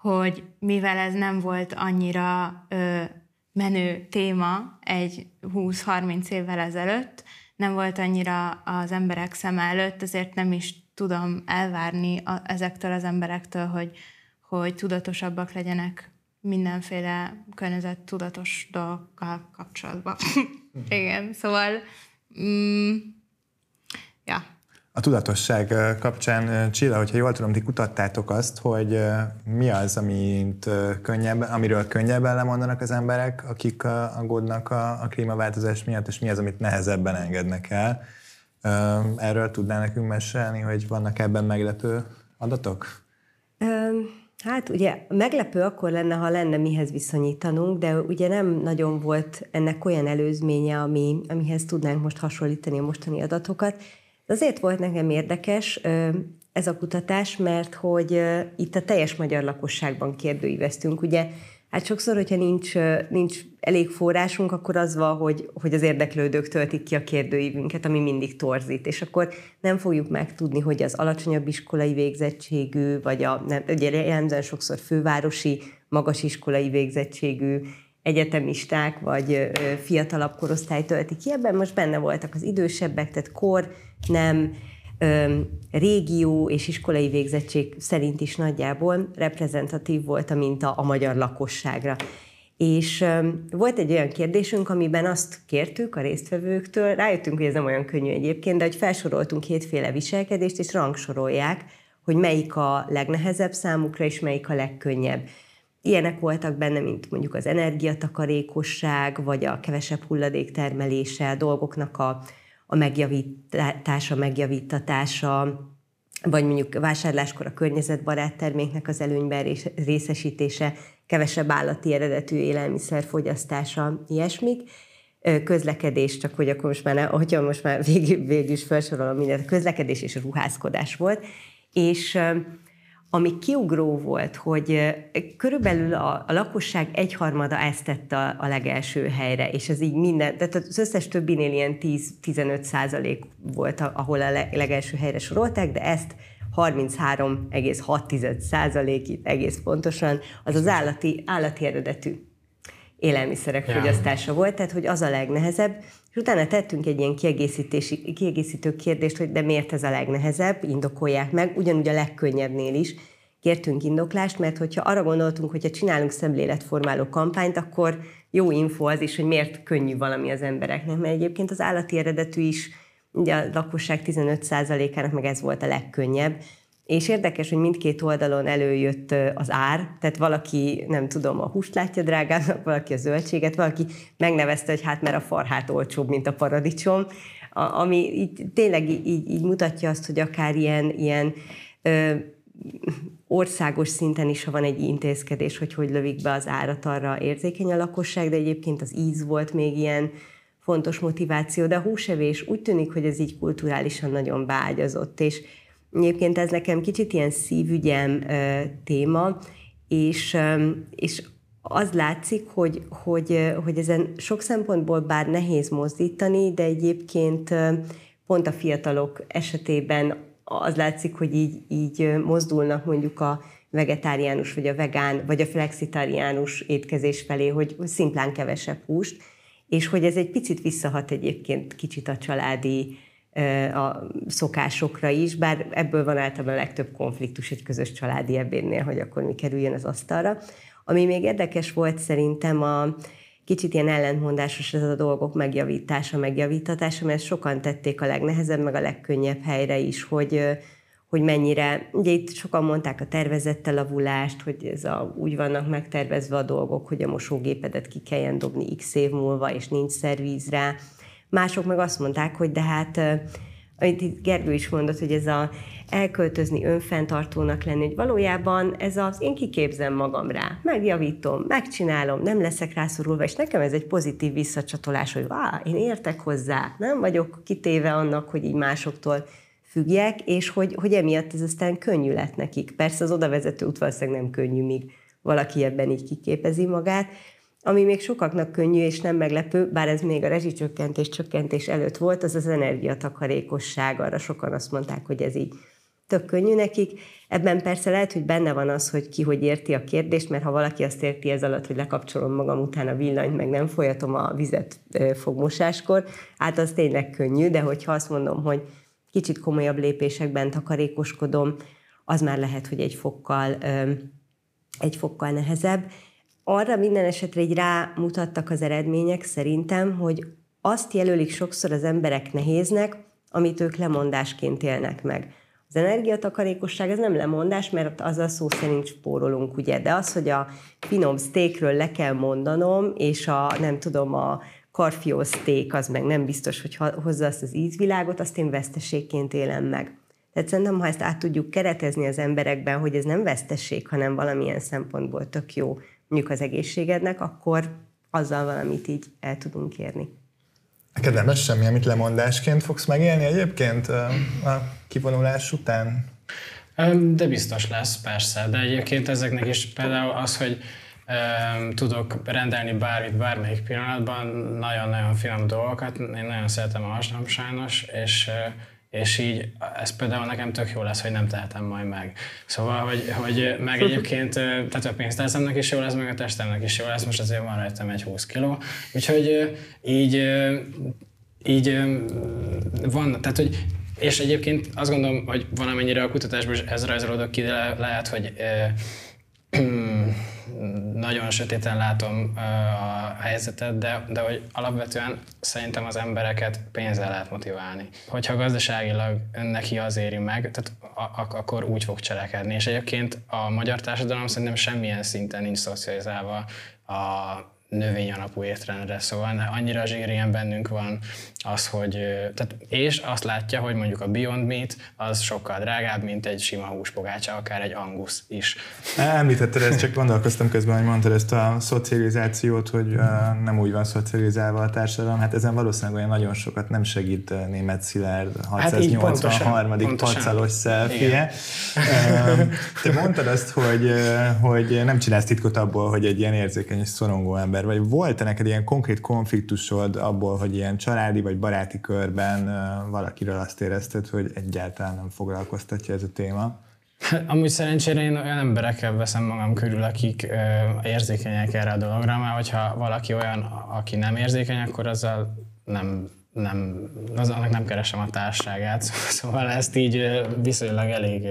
hogy mivel ez nem volt annyira menő téma egy 20-30 évvel ezelőtt, nem volt annyira az emberek szem előtt, ezért nem is tudom elvárni ezektől az emberektől, hogy tudatosabbak legyenek mindenféle környezettudatos dolgokkal kapcsolatban. Igen, szóval... ja. A tudatosság kapcsán, Csilla, hogyha jól tudom, ti kutattátok azt, hogy mi az, amiről könnyebben lemondanak az emberek, akik aggódnak a klímaváltozás miatt, és mi az, amit nehezebben engednek el. Erről tudnál nekünk mesélni, hogy vannak ebben meglepő adatok? Hát ugye meglepő akkor lenne, ha lenne mihez viszonyítanunk, de ugye nem nagyon volt ennek olyan előzménye, amihez tudnánk most hasonlítani a mostani adatokat. Azért volt nekem érdekes ez a kutatás, mert hogy itt a teljes magyar lakosságban kérdőíveztünk. Ugye, hát sokszor, hogyha nincs elég forrásunk, akkor az van, hogy az érdeklődők töltik ki a kérdőívünket, ami mindig torzít, és akkor nem fogjuk megtudni, hogy az alacsonyabb iskolai végzettségű, vagy ugye jellemzően sokszor fővárosi, magas iskolai végzettségű egyetemisták, vagy fiatalabb korosztály tölti ki. Ebben most benne voltak az idősebbek, tehát kor, nem, régió és iskolai végzettség szerint is nagyjából reprezentatív volt a minta a magyar lakosságra. És volt egy olyan kérdésünk, amiben azt kértük a résztvevőktől, rájöttünk, hogy ez nem olyan könnyű egyébként, de hogy felsoroltunk 7 viselkedést, és rangsorolják, hogy melyik a legnehezebb számukra, és melyik a legkönnyebb. Ilyenek voltak benne, mint mondjuk az energiatakarékosság, vagy a kevesebb hulladéktermelése, dolgoknak a megjavítása, megjavítatása, vagy mondjuk vásárláskor a környezetbarát terméknek az előnyben részesítése, kevesebb állati eredetű élelmiszer fogyasztása, ilyesmik. Közlekedés, csak hogy akkor most már, végül is felsorolom mindent, közlekedés és ruházkodás volt. És ami kiugró volt, hogy körülbelül a lakosság 1/3 ezt tette a legelső helyre, és ez így minden, tehát az összes többinél ilyen 10-15% volt, ahol a legelső helyre sorolták, de ezt 33,6% itt egész pontosan, az az állati eredetű élelmiszerek fogyasztása volt, tehát hogy az a legnehezebb, és utána tettünk egy ilyen kiegészítő kérdést, hogy de miért ez a legnehezebb, indokolják meg, ugyanúgy a legkönnyebbnél is kértünk indoklást, mert hogyha arra gondoltunk, hogyha csinálunk szemléletformáló kampányt, akkor jó info az is, hogy miért könnyű valami az embereknek, mert egyébként az állati eredetű is, ugye a lakosság 15%-ának meg ez volt a legkönnyebb, és érdekes, hogy mindkét oldalon előjött az ár, tehát valaki, nem tudom, a húst látja drágának, valaki a zöldséget, valaki megnevezte, hogy hát mert a farhát olcsóbb, mint a paradicsom, ami így, tényleg így mutatja azt, hogy akár ilyen országos szinten is, ha van egy intézkedés, hogy lövik be az árat, arra érzékeny a lakosság, de egyébként az íz volt még ilyen fontos motiváció, de a húsevés úgy tűnik, hogy ez így kulturálisan nagyon beágyazott, és egyébként ez nekem kicsit ilyen szívügyem téma, és az látszik, hogy ezen sok szempontból bár nehéz mozdítani, de egyébként pont a fiatalok esetében az látszik, hogy így mozdulnak mondjuk a vegetáriánus, vagy a vegán, vagy a flexitáriánus étkezés felé, hogy szimplán kevesebb húst, és hogy ez egy picit visszahat egyébként kicsit a családi a szokásokra is, bár ebből van általában a legtöbb konfliktus egy közös családi ebédnél, hogy akkor mi kerüljön az asztalra. Ami még érdekes volt szerintem a kicsit ilyen ellentmondásos ez a dolgok megjavítatása, mert sokan tették a legnehezebb, meg a legkönnyebb helyre is, hogy mennyire, ugye itt sokan mondták a tervezett elavulást, hogy ez úgy vannak megtervezve a dolgok, hogy a mosógépedet ki kelljen dobni x év múlva, és nincs szervíz rá. Mások meg azt mondták, hogy de hát, amit itt Gergő is mondott, hogy ez elköltözni, önfenntartónak lenni, hogy valójában ez az én kiképzem magam rá, megjavítom, megcsinálom, nem leszek rászorulva, és nekem ez egy pozitív visszacsatolás, hogy én értek hozzá, nem vagyok kitéve annak, hogy így másoktól függjek, és hogy emiatt ez aztán könnyű lett nekik. Persze az odavezető út valószínűleg nem könnyű, míg valaki ebben így kiképezi magát, ami még sokaknak könnyű és nem meglepő, bár ez még a rezsicsökkentés előtt volt, az az energiatakarékosság, arra sokan azt mondták, hogy ez így tök könnyű nekik. Ebben persze lehet, hogy benne van az, hogy ki hogy érti a kérdést, mert ha valaki azt érti ez alatt, hogy lekapcsolom magam után a villanyt, meg nem folyatom a vizet fogmosáskor, hát az tényleg könnyű, de hogyha azt mondom, hogy kicsit komolyabb lépésekben takarékoskodom, az már lehet, hogy egy fokkal nehezebb. Arra minden esetre így rámutattak az eredmények szerintem, hogy azt jelölik sokszor az emberek nehéznek, amit ők lemondásként élnek meg. Az energiatakarékosság ez nem lemondás, mert azzal szó szerint spórolunk, ugye? De az, hogy a finom sztékről le kell mondanom, és a karfió szték az meg nem biztos, hogy hozza azt az ízvilágot, azt én veszteségként élem meg. Tehát szerintem, ha ezt át tudjuk keretezni az emberekben, hogy ez nem veszteség, hanem valamilyen szempontból tök jó, mondjuk az egészségednek, akkor azzal valamit így el tudunk érni. Neked nem lesz semmi, amit lemondásként fogsz megélni egyébként a kivonulás után? De biztos lesz, persze. De egyébként ezeknek is például az, hogy tudok rendelni bármit bármelyik pillanatban, nagyon-nagyon finom dolgokat. Én nagyon szeretem alsnom sajnos, és így ez például nekem tök jó lesz, hogy nem tehetem majd meg. Szóval, hogy meg egyébként, tehát a pénztárcámnak is jó lesz, meg a testemnek is jó lesz, most azért van rajtam egy 20 kiló. Úgyhogy így van, tehát hogy, és egyébként azt gondolom, hogy valamennyire a kutatásból is ez rajzolódok ki, de lehet, hogy nagyon sötéten látom a helyzetet, de hogy alapvetően szerintem az embereket pénzzel lehet motiválni. Hogyha gazdaságilag neki az éri meg, tehát akkor úgy fog cselekedni. És egyébként a magyar társadalom szerintem semmilyen szinten nincs szocializálva a növény alapú étrendre, szóval annyira zsírien bennünk van az, hogy... Tehát, és azt látja, hogy mondjuk a Beyond Meat az sokkal drágább, mint egy sima húspogácsa, akár egy angusz is. Említetted ezt, csak gondolkoztam közben, hogy mondtad ezt a szocializációt, hogy nem úgy van szocializálva a társadalom, hát ezen valószínűleg olyan nagyon sokat nem segít német Szilárd 683. pacalos szelfie. Te mondtad azt, hogy nem csinálsz titkot abból, hogy egy ilyen érzékeny és szorongó ember vagy. Volt-e neked ilyen konkrét konfliktusod abból, hogy ilyen családi vagy baráti körben valakiről azt érezted, hogy egyáltalán nem foglalkoztatja ez a téma? Amúgy szerencsére én olyan emberekkel veszem magam körül, akik érzékenyek erre a dologra, mert hogyha valaki olyan, aki nem érzékeny, akkor azzal annak nem keresem a társágát. Szóval ezt így viszonylag elég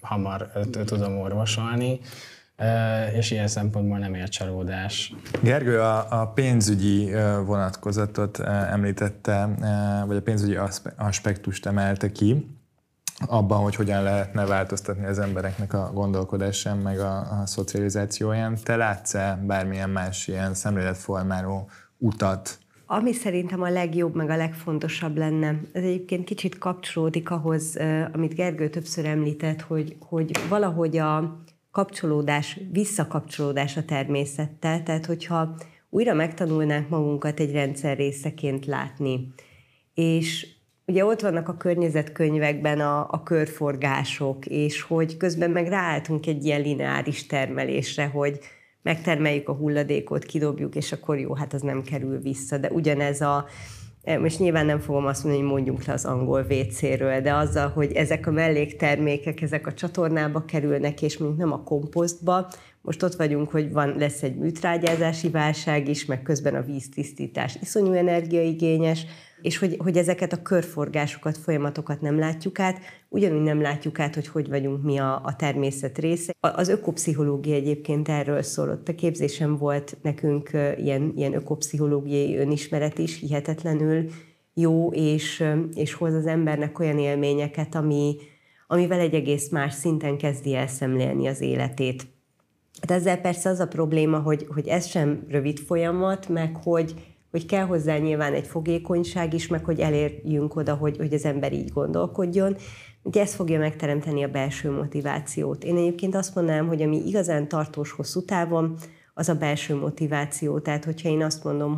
hamar tudom orvosolni. És ilyen szempontból nem ér csalódás. Gergő a pénzügyi vonatkozatot említette, vagy a pénzügyi aspektust emelte ki, abban, hogy hogyan lehetne változtatni az embereknek a gondolkodásán, meg a szocializációján. Te látsz-e bármilyen más ilyen szemléletformáló utat? Ami szerintem a legjobb, meg a legfontosabb lenne, ez egyébként kicsit kapcsolódik ahhoz, amit Gergő többször említett, hogy valahogy a kapcsolódás, visszakapcsolódás a természettel, tehát hogyha újra megtanulnánk magunkat egy rendszer részeként látni. És ugye ott vannak a környezetkönyvekben a körforgások, és hogy közben meg ráálltunk egy ilyen lineáris termelésre, hogy megtermeljük a hulladékot, kidobjuk, és akkor jó, hát az nem kerül vissza. De ugyanez a... Most nyilván nem fogom azt mondani, hogy mondjunk le az angol WC-ről, de azzal, hogy ezek a melléktermékek, ezek a csatornába kerülnek, és mondjuk nem a komposztba. Most ott vagyunk, hogy lesz egy műtrágyázási válság is, meg közben a víztisztítás iszonyú energiaigényes, és hogy ezeket a körforgásokat, folyamatokat nem látjuk át, ugyanúgy nem látjuk át, hogy vagyunk mi a természet része. Az ökopszichológia egyébként erről szól, ott a képzésen volt nekünk ilyen ökopszichológiai önismeret is, hihetetlenül jó, és hoz az embernek olyan élményeket, amivel egy egész más szinten kezdi el szemlélni az életét. Hát ezzel persze az a probléma, hogy ez sem rövid folyamat, meg hogy kell hozzá nyilván egy fogékonyság is, meg hogy elérjünk oda, hogy az ember így gondolkodjon. Ugye ez fogja megteremteni a belső motivációt. Én egyébként azt mondanám, hogy ami igazán tartós hosszú távon, az a belső motiváció. Tehát hogyha én azt mondom,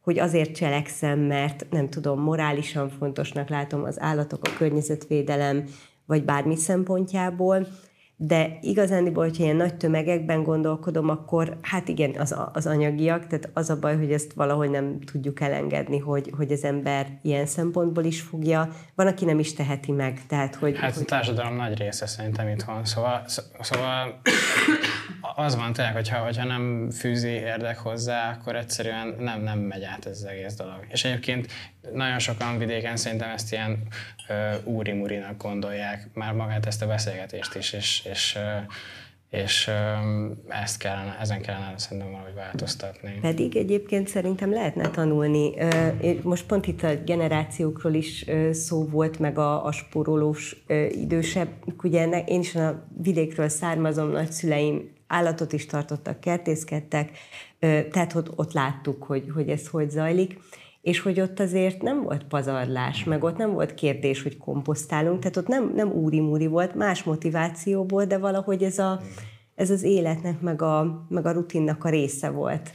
hogy azért cselekszem, mert nem tudom, morálisan fontosnak látom az állatok, a környezetvédelem, vagy bármi szempontjából, de igazándiból, hogyha ilyen nagy tömegekben gondolkodom, akkor hát igen, az anyagiak, tehát az a baj, hogy ezt valahogy nem tudjuk elengedni, hogy az ember ilyen szempontból is fogja. Van, aki nem is teheti meg. Tehát, a társadalom nagy része szerintem itthon, szóval az van tényleg, hogyha nem fűzi érdek hozzá, akkor egyszerűen nem megy át ez az egész dolog. És egyébként nagyon sokan vidéken szerintem ezt ilyen úri-murinak gondolják, már magát ezt a beszélgetést is, és ezen kellene szerintem valahogy változtatni. Pedig egyébként szerintem lehetne tanulni. Most pont itt a generációkról is szó volt, meg a spórolós idősebb. Ugye én is a vidékről származom, nagyszüleim állatot is tartottak, kertészkedtek, tehát ott láttuk, hogy ez hogy zajlik. És hogy ott azért nem volt pazarlás, meg ott nem volt kérdés, hogy komposztálunk, tehát ott nem úri-múri volt, más motivációból, de valahogy ez az életnek, meg a rutinnak a része volt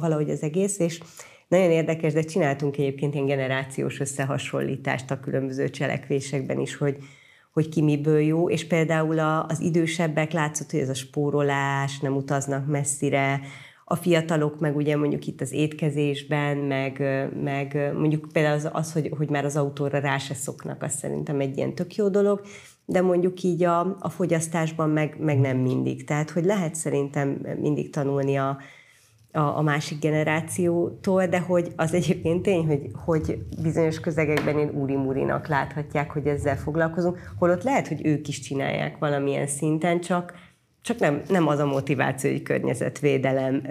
valahogy az egész, és nagyon érdekes, de csináltunk egyébként ilyen generációs összehasonlítást a különböző cselekvésekben is, hogy ki miből jó, és például az idősebbek látszott, hogy ez a spórolás, nem utaznak messzire, a fiatalok meg ugye mondjuk itt az étkezésben, meg mondjuk például az hogy már az autóra rá se szoknak, az szerintem egy ilyen tök jó dolog, de mondjuk így a fogyasztásban meg nem mindig. Tehát, hogy lehet szerintem mindig tanulni a másik generációtól, de hogy az egyébként tény, hogy bizonyos közegekben én úri-múrinak láthatják, hogy ezzel foglalkozunk, holott lehet, hogy ők is csinálják valamilyen szinten, csak csak nem az a motivációi környezetvédelem.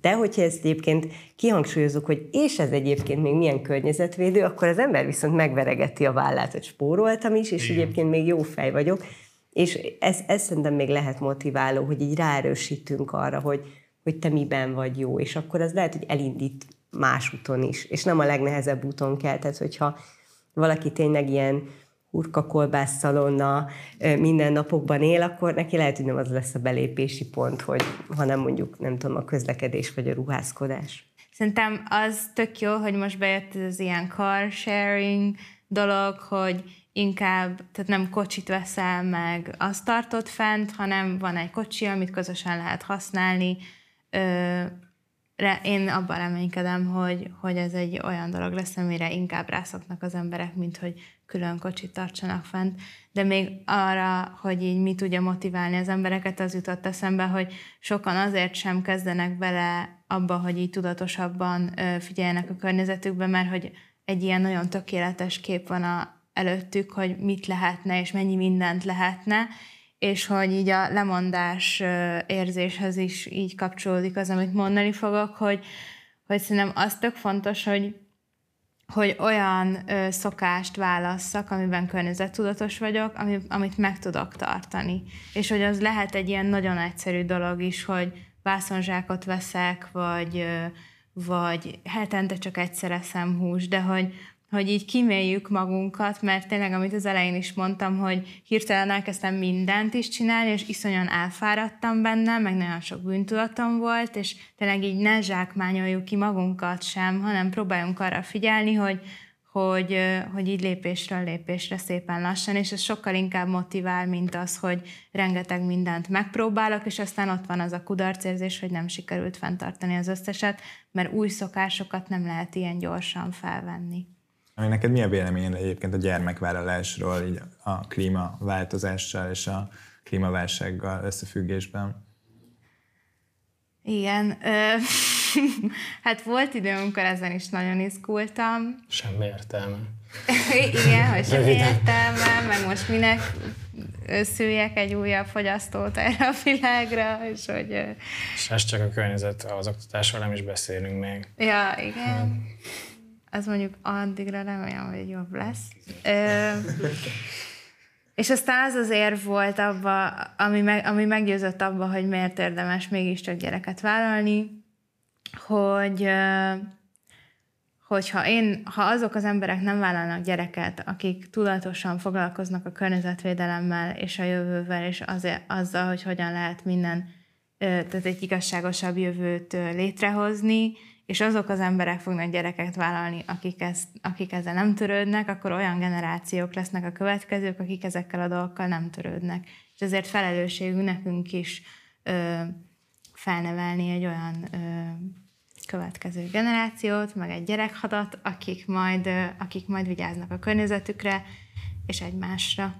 De hogyha ezt egyébként kihangsúlyozunk, hogy és ez egyébként még milyen környezetvédő, akkor az ember viszont megveregeti a vállát, hogy spóroltam is, és egyébként még jó fej vagyok. És ez szerintem még lehet motiváló, hogy így ráerősítünk arra, hogy te miben vagy jó, és akkor az lehet, hogy elindít más úton is, és nem a legnehezebb úton kell. Tehát, hogyha valaki tényleg ilyen hurkakolbász szalonna mindennapokban él, akkor neki lehet, hogy nem az lesz a belépési pont, hogy, hanem mondjuk, nem tudom, a közlekedés vagy a ruházkodás. Szerintem az tök jó, hogy most bejött ez az ilyen car sharing dolog, hogy inkább, tehát nem kocsit veszel meg, azt tartod fent, hanem van egy kocsi, amit közösen lehet használni. Én abban reménykedem, hogy ez egy olyan dolog lesz, amire inkább rászoknak az emberek, mint hogy külön kocsit tartsanak fent. De még arra, hogy így mi tudja motiválni az embereket, az jutott eszembe, hogy sokan azért sem kezdenek bele abba, hogy így tudatosabban figyeljenek a környezetükbe, mert hogy egy ilyen nagyon tökéletes kép van előttük, hogy mit lehetne, és mennyi mindent lehetne, és hogy így a lemondás érzéshez is így kapcsolódik az, amit mondani fogok, hogy szerintem az tök fontos, hogy olyan szokást válasszak, amiben környezettudatos vagyok, amit meg tudok tartani. És hogy az lehet egy ilyen nagyon egyszerű dolog is, hogy vászonzsákot veszek, vagy hetente csak egyszer eszem hús, de hogy így kiméljük magunkat, mert tényleg, amit az elején is mondtam, hogy hirtelen elkezdtem mindent is csinálni, és iszonyan elfáradtam benne, meg nagyon sok bűntudatom volt, és tényleg így ne zsákmányoljuk ki magunkat sem, hanem próbáljunk arra figyelni, hogy így lépésről lépésre szépen lassan, és ez sokkal inkább motivál, mint az, hogy rengeteg mindent megpróbálok, és aztán ott van az a kudarcérzés, hogy nem sikerült fenntartani az összeset, mert új szokásokat nem lehet ilyen gyorsan felvenni. Neked mi a véleményed egyébként a gyermekvállalásról, így a klímaváltozással és a klímaválsággal összefüggésben? Igen, hát volt időm, amikor ezen is nagyon izgultam. Semmi értelme. Igen, hogy semmi értelme, meg most minek szüljek egy újabb fogyasztót erre a világra, és hogy... És ez csak a környezet, az oktatásról nem is beszélünk még. Ja, igen. Az mondjuk addigra remélem, hogy jobb lesz. És aztán az az érv volt abba, ami meggyőzött abba, hogy miért érdemes mégiscsak gyereket vállalni, hogyha azok az emberek nem vállalnak gyereket, akik tudatosan foglalkoznak a környezetvédelemmel és a jövővel, és azzal, hogy hogyan lehet minden, tehát egy igazságosabb jövőt létrehozni, és azok az emberek fognak gyerekeket vállalni, akik ezzel nem törődnek, akkor olyan generációk lesznek a következők, akik ezekkel a dolgokkal nem törődnek. És ezért felelősségünk nekünk is felnevelni egy olyan következő generációt, meg egy gyerekhadat, akik majd vigyáznak a környezetükre és egymásra.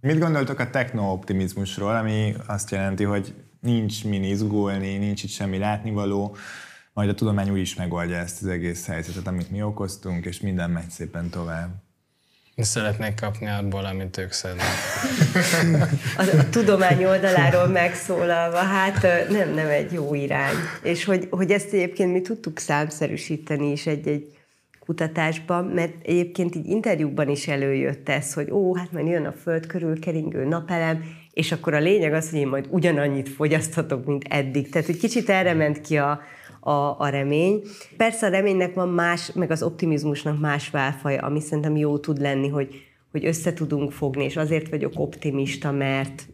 Mit gondoltok a techno-optimizmusról, ami azt jelenti, hogy nincs min izgulni, nincs itt semmi látnivaló, majd a tudomány úgy is megoldja ezt az egész helyzetet, amit mi okoztunk, és minden megy szépen tovább. Szeretnék kapni abból, amit ők szednek. A tudomány oldaláról megszólalva, hát nem egy jó irány. És hogy ezt egyébként mi tudtuk számszerűsíteni is egy kutatásban, mert egyébként így interjúkban is előjött ez, hogy hát majd jön a föld körül keringő napelem, és akkor a lényeg az, hogy én majd ugyanannyit fogyaszthatok, mint eddig. Tehát, hogy kicsit erre ment ki a remény. Persze a reménynek van más, meg az optimizmusnak más válfaja, ami szerintem jó tud lenni, hogy össze tudunk fogni, és azért vagyok optimista,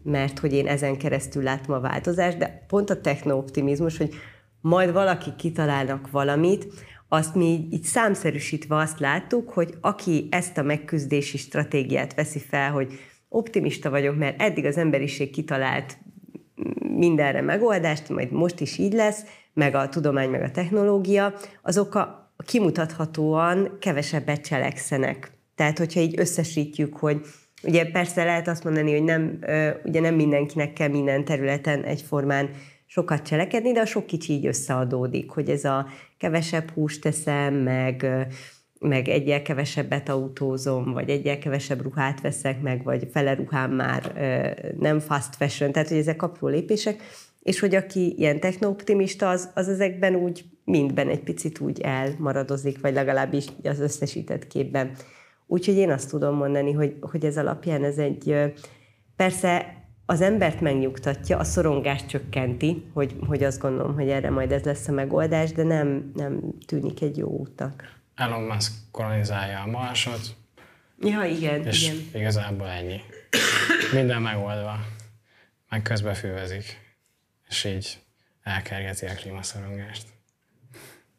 mert hogy én ezen keresztül látom a változást, de pont a techno-optimizmus, hogy majd valaki kitalálnak valamit, azt mi így számszerűsítve azt láttuk, hogy aki ezt a megküzdési stratégiát veszi fel, hogy optimista vagyok, mert eddig az emberiség kitalált mindenre megoldást, majd most is így lesz, meg a tudomány, meg a technológia, azok a kimutathatóan kevesebbet cselekszenek. Tehát, hogyha így összesítjük, hogy ugye persze lehet azt mondani, hogy nem mindenkinek kell minden területen egyformán sokat cselekedni, de a sok kicsi így összeadódik, hogy ez a kevesebb húst teszem, meg meg egyel kevesebbet autózom, vagy egyel kevesebb ruhát veszek meg, vagy fele ruhám már nem fast fashion, tehát hogy ezek apró lépések, és hogy aki ilyen technooptimista, az ezekben úgy mindben egy picit úgy elmaradozik, vagy legalábbis az összesített képben. Úgyhogy én azt tudom mondani, hogy ez alapján ez egy... Persze az embert megnyugtatja, a szorongást csökkenti, hogy azt gondolom, hogy erre majd ez lesz a megoldás, de nem tűnik egy jó útnak. Elon Musk kolonizálja a Marsot. Ja, igen. És igen. Igazából ennyi. Minden megoldva. Meg közben fűvezik. És így elkergeti a klímaszorongást.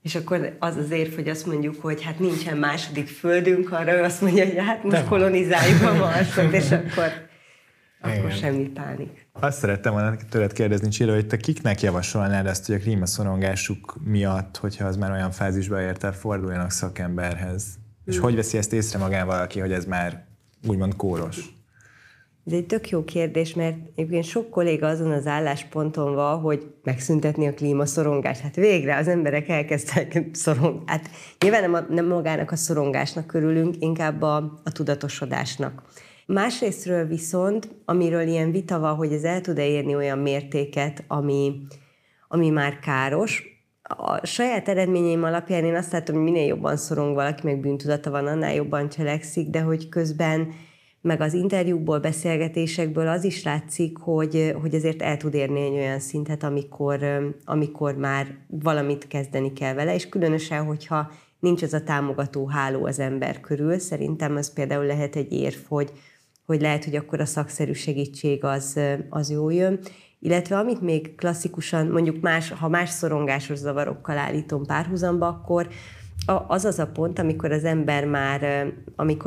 És akkor az az érv, hogy azt mondjuk, hogy hát nincsen második földünk, arra azt mondja, hogy hát most kolonizáljuk a Marsot, és akkor semmi pánik. Azt szerettem volna tőled kérdezni, Csilla, hogy te kiknek javasolnád azt, hogy a klímaszorongásuk miatt, hogyha az már olyan fázisba ért el, forduljanak szakemberhez? És hogy veszi ezt észre magán valaki, hogy ez már úgymond kóros? Ez egy tök jó kérdés, mert egyébként sok kolléga azon az állásponton van, hogy megszüntetni a klímaszorongást. Hát végre az emberek elkezdtek szorongani. Hát nyilván nem magának a szorongásnak körülünk, inkább a tudatosodásnak. Másrésztről viszont, amiről ilyen vita van, hogy ez el tud-e érni olyan mértéket, ami már káros. A saját eredményeim alapján én azt látom, hogy minél jobban szorong valaki, meg bűntudata van, annál jobban cselekszik, de hogy közben meg az interjúkból, beszélgetésekből az is látszik, hogy ezért el tud érni egy olyan szintet, amikor már valamit kezdeni kell vele, és különösen, hogyha nincs ez a támogató háló az ember körül, szerintem az például lehet egy érv, hogy lehet, hogy akkor a szakszerű segítség az jól jön. Illetve amit még klasszikusan, mondjuk ha más szorongásos zavarokkal állítom párhuzamba, akkor az a pont, amikor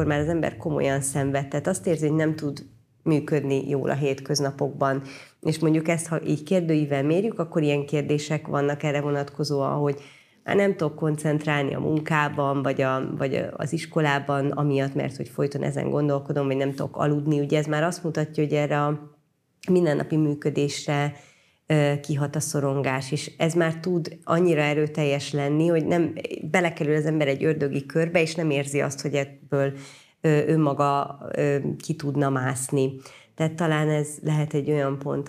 már az ember komolyan szenved, tehát azt érzi, hogy nem tud működni jól a hétköznapokban. És mondjuk ezt, ha így kérdőivel mérjük, akkor ilyen kérdések vannak erre vonatkozóan, hogy már nem tudok koncentrálni a munkában, vagy az iskolában, amiatt, mert hogy folyton ezen gondolkodom, vagy nem tudok aludni. Ugye ez már azt mutatja, hogy erre a mindennapi működésre kihat a szorongás, és ez már tud annyira erőteljes lenni, hogy nem belekerül az ember egy ördögi körbe, és nem érzi azt, hogy ebből önmaga ki tudna mászni. Tehát talán ez lehet egy olyan pont,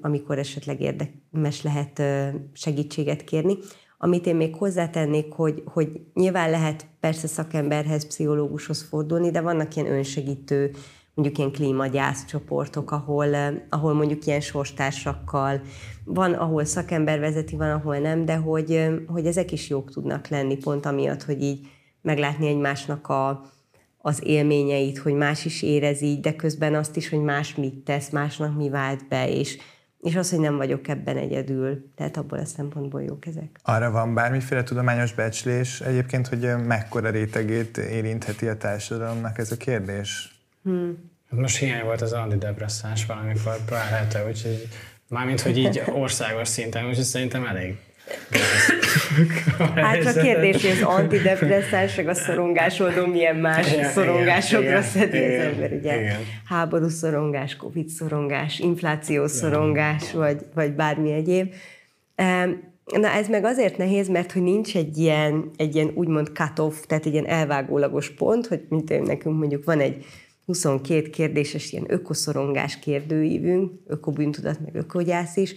amikor esetleg érdemes lehet segítséget kérni. Amit én még hozzátennék, hogy nyilván lehet persze szakemberhez, pszichológushoz fordulni, de vannak ilyen önsegítő, mondjuk ilyen klímagyász csoportok, ahol mondjuk ilyen sorstársakkal van, ahol szakember vezeti, van, ahol nem, de hogy ezek is jók tudnak lenni, pont amiatt, hogy így meglátni egymásnak az élményeit, hogy más is érez így, de közben azt is, hogy más mit tesz, másnak mi vált be, és az, hogy nem vagyok ebben egyedül, tehát abból a szempontból jók ezek. Arra van bármiféle tudományos becslés egyébként, hogy mekkora rétegét érintheti a társadalomnak ez a kérdés? Most hiány volt az antidepresszáns valamikor próbálta, úgyhogy mármint, hogy így országos szinten, úgyhogy szerintem elég. Hát a kérdés, hogy az antidepresszáns, meg a szorongás oldó milyen más szorongásokra szedi az ember, ugye? Igen. Háború szorongás, Covid szorongás, infláció szorongás, vagy bármi egyéb. Na ez meg azért nehéz, mert hogy nincs egy ilyen úgymond cut-off, tehát egy ilyen elvágólagos pont, hogy mint nekünk mondjuk van egy 22 kérdéses ilyen ökoszorongás kérdőívünk, ökobűntudat, meg ökogyász is.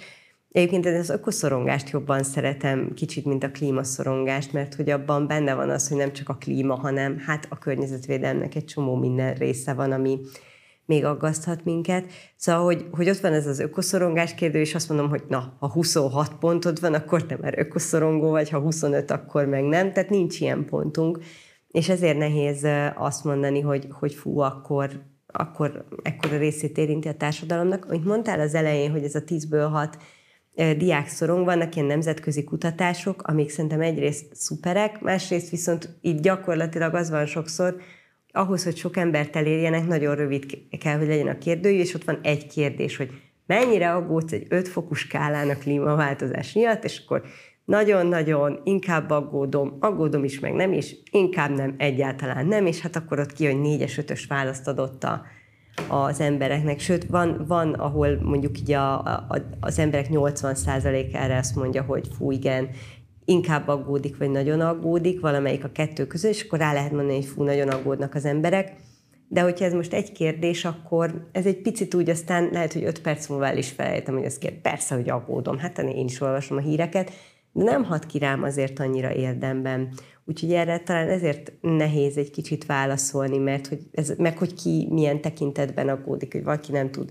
Egyébként az ökoszorongást jobban szeretem kicsit, mint a klímaszorongást, mert hogy abban benne van az, hogy nem csak a klíma, hanem hát a környezetvédelemnek egy csomó minden része van, ami még aggaszthat minket. Szóval, hogy ott van ez az ökoszorongás kérdő, és azt mondom, hogy na, ha 26 pontod van, akkor te már ökoszorongó vagy, ha 25, akkor meg nem. Tehát nincs ilyen pontunk. És ezért nehéz azt mondani, hogy fú, akkor ekkora részét érinti a társadalomnak. Amit mondtál az elején, hogy ez a 10-ből 6 diák szorong, vannak ilyen nemzetközi kutatások, amik szerintem egyrészt szuperek, másrészt viszont itt gyakorlatilag az van sokszor, ahhoz, hogy sok embert elérjenek, nagyon rövid kell, hogy legyen a kérdőjű, és ott van egy kérdés, hogy mennyire aggódsz egy 5 fokos skálán a klímaváltozás miatt, és akkor nagyon-nagyon inkább aggódom is, meg nem is, inkább nem, egyáltalán nem, és hát akkor ott kijön 4-5-ös választ adott az embereknek. Sőt, van ahol mondjuk így az emberek 80%-a erre azt mondja, hogy fú, igen, inkább aggódik, vagy nagyon aggódik, valamelyik a kettő közül, és akkor rá lehet mondani, hogy fú, nagyon aggódnak az emberek. De hogyha ez most egy kérdés, akkor ez egy picit úgy, aztán lehet, hogy 5 perc múlva el is felejtem, hogy ezt kérd. Persze, hogy aggódom, hát én is olvasom a híreket, de nem hat ki rám azért annyira érdemben. Úgyhogy erre talán ezért nehéz egy kicsit válaszolni, mert hogy ki milyen tekintetben aggódik, hogy valaki nem tud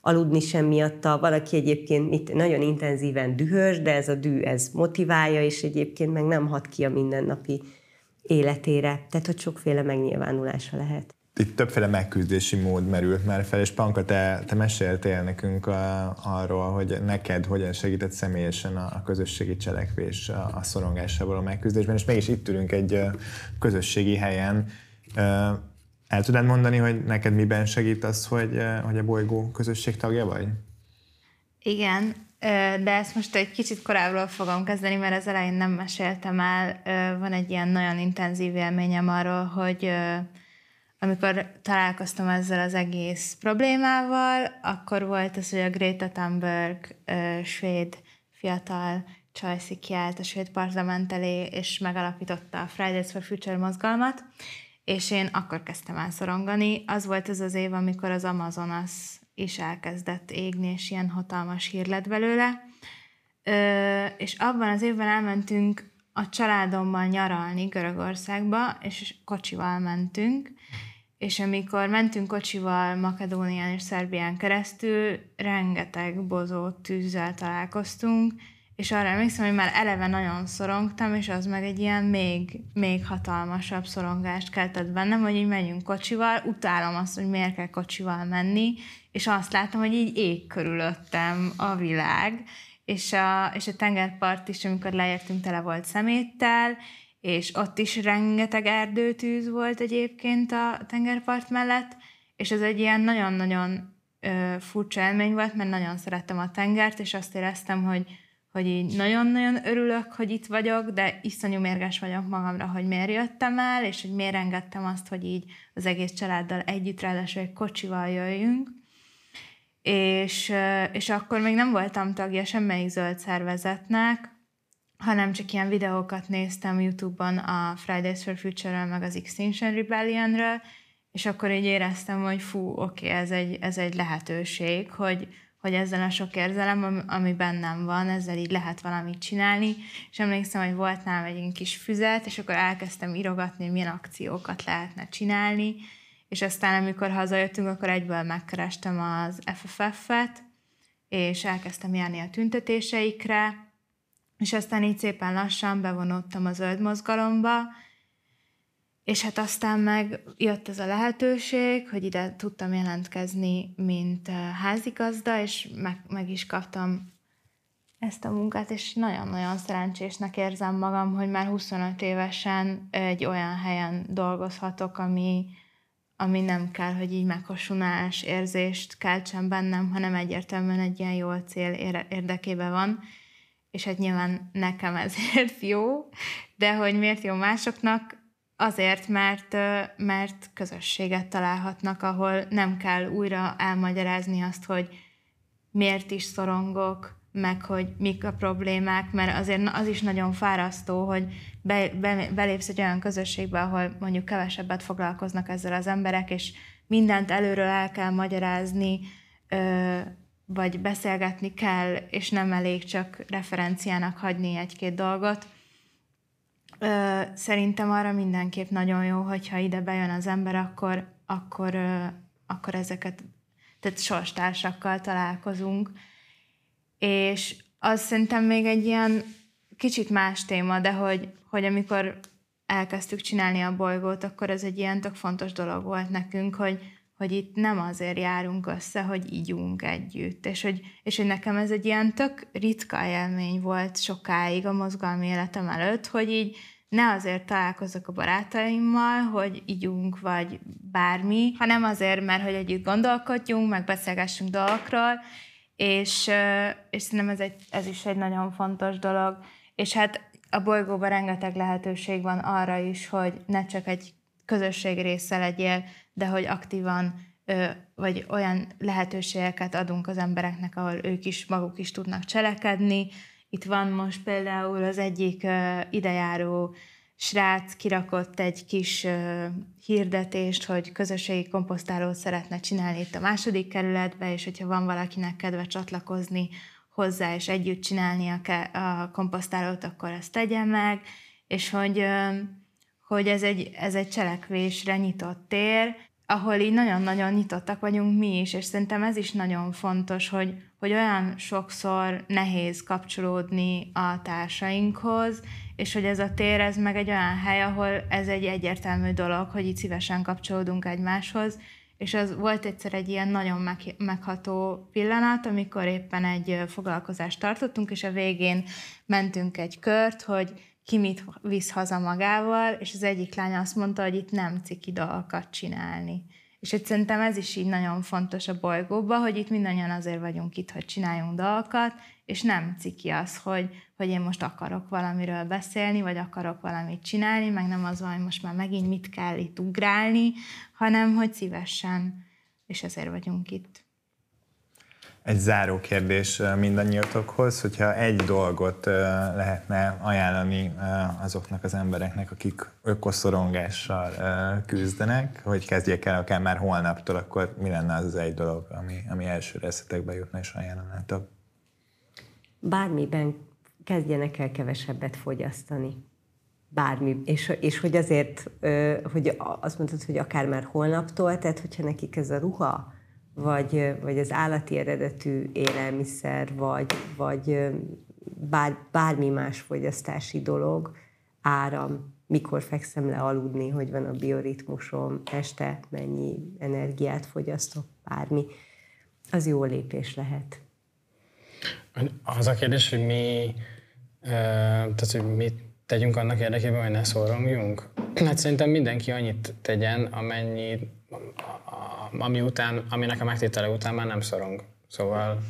aludni sem miatta, valaki egyébként nagyon intenzíven dühös, de ez a düh, ez motiválja, és egyébként meg nem hat ki a mindennapi életére. Tehát, hogy sokféle megnyilvánulása lehet. Itt többféle megküzdési mód merült már fel, és Panka, te meséltél nekünk arról, hogy neked hogyan segített személyesen a közösségi cselekvés a szorongásával a megküzdésben, és mégis itt ülünk egy közösségi helyen. El tudnád mondani, hogy neked miben segít az, hogy a bolygó közösség tagja vagy? Igen, de ezt most egy kicsit korábbról fogom kezdeni, mert az elején nem meséltem el. Van egy ilyen nagyon intenzív élményem arról, hogy amikor találkoztam ezzel az egész problémával, akkor volt az, hogy a Greta Thunberg svéd fiatal csajszi kiállt a svéd parlament elé, és megalapította a Fridays for Future mozgalmat, és én akkor kezdtem el szorongani. Az volt ez az év, amikor az Amazonas is elkezdett égni, és ilyen hatalmas hír lett belőle. És abban az évben elmentünk a családommal nyaralni Görögországba, és kocsival mentünk, és amikor mentünk kocsival Macedónián és Szerbián keresztül, rengeteg bozót tűzzel találkoztunk, és arra emlékszem, hogy már eleve nagyon szorongtam, és az meg egy ilyen még hatalmasabb szorongást keltett bennem, hogy így megyünk kocsival, utálom azt, hogy miért kell kocsival menni, és azt látom, hogy így ég körülöttem a világ, és a tengerpart is, amikor leértünk, tele volt szeméttel, és ott is rengeteg erdőtűz volt egyébként a tengerpart mellett, és ez egy ilyen nagyon-nagyon furcsa élmény volt, mert nagyon szerettem a tengert, és azt éreztem, hogy így nagyon-nagyon örülök, hogy itt vagyok, de iszonyú mérges vagyok magamra, hogy miért jöttem el, és hogy miért engedtem azt, hogy így az egész családdal együtt, ráadásul egy kocsival jöjjünk. És akkor még nem voltam tagja semmelyik zöld szervezetnek, hanem csak ilyen videókat néztem YouTube-on a Fridays for Future-ről, meg az Extinction Rebellion-ről, és akkor így éreztem, hogy fú, oké, ez egy lehetőség, hogy ezzel a sok érzelem, ami bennem van, ezzel így lehet valamit csinálni, és emlékszem, hogy volt nálam egy kis füzet, és akkor elkezdtem írogatni, hogy milyen akciókat lehetne csinálni, és aztán amikor hazajöttünk, akkor egyből megkerestem az FFF-et, és elkezdtem járni a tüntetéseikre, és aztán így szépen lassan bevonódtam a zöld mozgalomba, és hát aztán meg jött ez a lehetőség, hogy ide tudtam jelentkezni, mint házigazda, és meg is kaptam ezt a munkát, és nagyon-nagyon szerencsésnek érzem magam, hogy már 25 évesen egy olyan helyen dolgozhatok, ami nem kell, hogy így meghosszunálás érzést keltsen bennem, hanem egyértelműen egy ilyen jó cél érdekében van, és hát nyilván nekem ezért jó, de hogy miért jó másoknak? Azért, mert közösséget találhatnak, ahol nem kell újra elmagyarázni azt, hogy miért is szorongok, meg hogy mik a problémák, mert azért az is nagyon fárasztó, hogy belépsz egy olyan közösségbe, ahol mondjuk kevesebbet foglalkoznak ezzel az emberek, és mindent előről el kell magyarázni, vagy beszélgetni kell, és nem elég csak referenciának hagyni egy-két dolgot. Szerintem arra mindenképp nagyon jó, hogyha ide bejön az ember, akkor ezeket, tehát sorstársakkal találkozunk. És az szerintem még egy ilyen kicsit más téma, de hogy amikor elkezdtük csinálni a bolygót, akkor ez egy ilyen tök fontos dolog volt nekünk, hogy itt nem azért járunk össze, hogy ígyunk együtt. És hogy nekem ez egy ilyen tök ritka élmény volt sokáig a mozgalmi életem előtt, hogy így ne azért találkozok a barátaimmal, hogy ígyunk vagy bármi, hanem azért, mert hogy együtt gondolkodjunk, meg beszélgessünk dolgokról, és szerintem ez is egy nagyon fontos dolog. És hát a bolygóban rengeteg lehetőség van arra is, hogy ne csak egy közösség része legyél, de hogy aktívan vagy olyan lehetőségeket adunk az embereknek, ahol ők is maguk is tudnak cselekedni, Itt van most például az egyik idejáró srác kirakott egy kis hirdetést, hogy közösségi komposztálót szeretne csinálni itt a 2. kerületbe, és hogyha van valakinek kedve csatlakozni hozzá, és együtt csinálni a komposztálót, akkor ezt tegye meg, és hogy ez egy cselekvésre nyitott tér, ahol így nagyon-nagyon nyitottak vagyunk mi is, és szerintem ez is nagyon fontos, hogy olyan sokszor nehéz kapcsolódni a társainkhoz, és hogy ez a tér, ez meg egy olyan hely, ahol ez egy egyértelmű dolog, hogy itt szívesen kapcsolódunk egymáshoz, és az volt egyszer egy ilyen nagyon megható pillanat, amikor éppen egy foglalkozást tartottunk, és a végén mentünk egy kört, hogy ki mit visz haza magával, és az egyik lány azt mondta, hogy itt nem ciki dolgokat csinálni. És szerintem ez is így nagyon fontos a bolygóban, hogy itt mindannyian azért vagyunk itt, hogy csináljunk dolgokat, és nem ciki az, hogy én most akarok valamiről beszélni, vagy akarok valamit csinálni, meg nem az van, hogy most már megint mit kell itt ugrálni, hanem hogy szívesen, és ezért vagyunk itt. Egy záró kérdés mindannyiatokhoz, hogyha egy dolgot lehetne ajánlani azoknak az embereknek, akik ökoszorongással küzdenek, hogy kezdjék el akár már holnaptól, akkor mi lenne az egy dolog, ami elsőre eszetekbe jutna és ajánlanátok? Bármiben kezdjenek el kevesebbet fogyasztani. Bármi. És hogy azért, hogy azt mondtad, hogy akár már holnaptól, tehát hogyha nekik ez a ruha, vagy az állati eredetű élelmiszer, vagy bármi más fogyasztási dolog, áram, mikor fekszem le aludni, hogy van a bioritmusom, este mennyi energiát fogyasztok, bármi, az jó lépés lehet. Az a kérdés, hogy mit tegyünk annak érdekében, hogy ne szorongjunk? Hát szerintem mindenki annyit tegyen, aminek a megtétele után már nem szorong. Szóval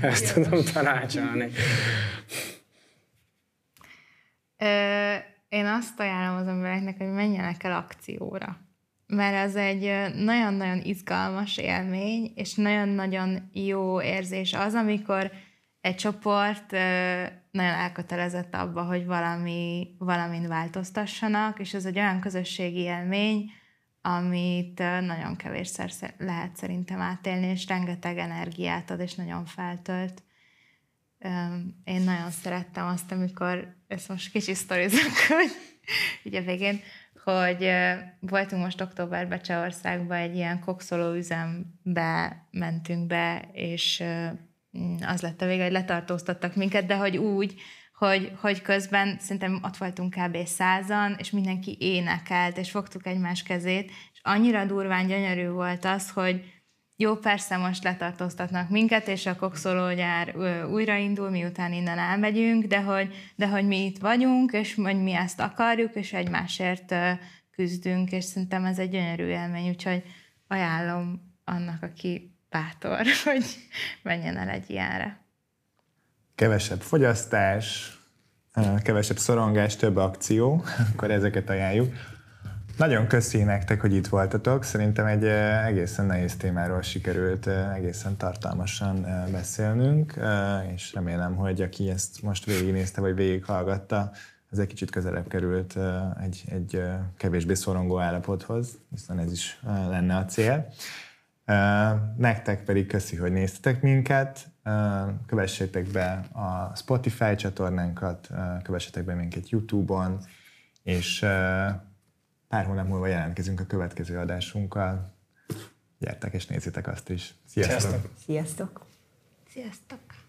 ezt tudom tanácsolni. Én azt ajánlom az embereknek, hogy menjenek el akcióra. Mert az egy nagyon-nagyon izgalmas élmény, és nagyon-nagyon jó érzés az, amikor egy csoport nagyon elkötelezett abba, hogy valamin változtassanak, és ez egy olyan közösségi élmény, amit nagyon kevésszer lehet szerintem átélni, és rengeteg energiát ad, és nagyon feltölt. Én nagyon szerettem azt, amikor, ezt most kicsit sztorizok, ugye végén, hogy voltunk most októberben Csehországban, egy ilyen kokszoló üzembe mentünk be, és az lett a vége, hogy letartóztattak minket, de hogy úgy, hogy közben szerintem ott voltunk kb. 100-an, és mindenki énekelt, és fogtuk egymás kezét, és annyira durván gyönyörű volt az, hogy jó, persze most letartóztatnak minket, és a kokszológyár újraindul, miután innen elmegyünk, de hogy mi itt vagyunk, és hogy mi ezt akarjuk, és egymásért küzdünk, és szerintem ez egy gyönyörű élmény, úgyhogy ajánlom annak, aki bátor, hogy menjen el egy ilyenre. Kevesebb fogyasztás, kevesebb szorongás, több akció, akkor ezeket ajánljuk. Nagyon köszi nektek, hogy itt voltatok. Szerintem egy egészen nehéz témáról sikerült egészen tartalmasan beszélnünk, és remélem, hogy aki ezt most végignézte, vagy végighallgatta, ez egy kicsit közelebb került egy kevésbé szorongó állapothoz, hiszen ez is lenne a cél. Nektek pedig köszi, hogy néztetek minket, kövessétek be a Spotify csatornánkat, kövessetek be minket YouTube-on, és pár hónap múlva jelentkezünk a következő adásunkkal. Gyertek és nézzétek azt is. Sziasztok! Sziasztok! Sziasztok!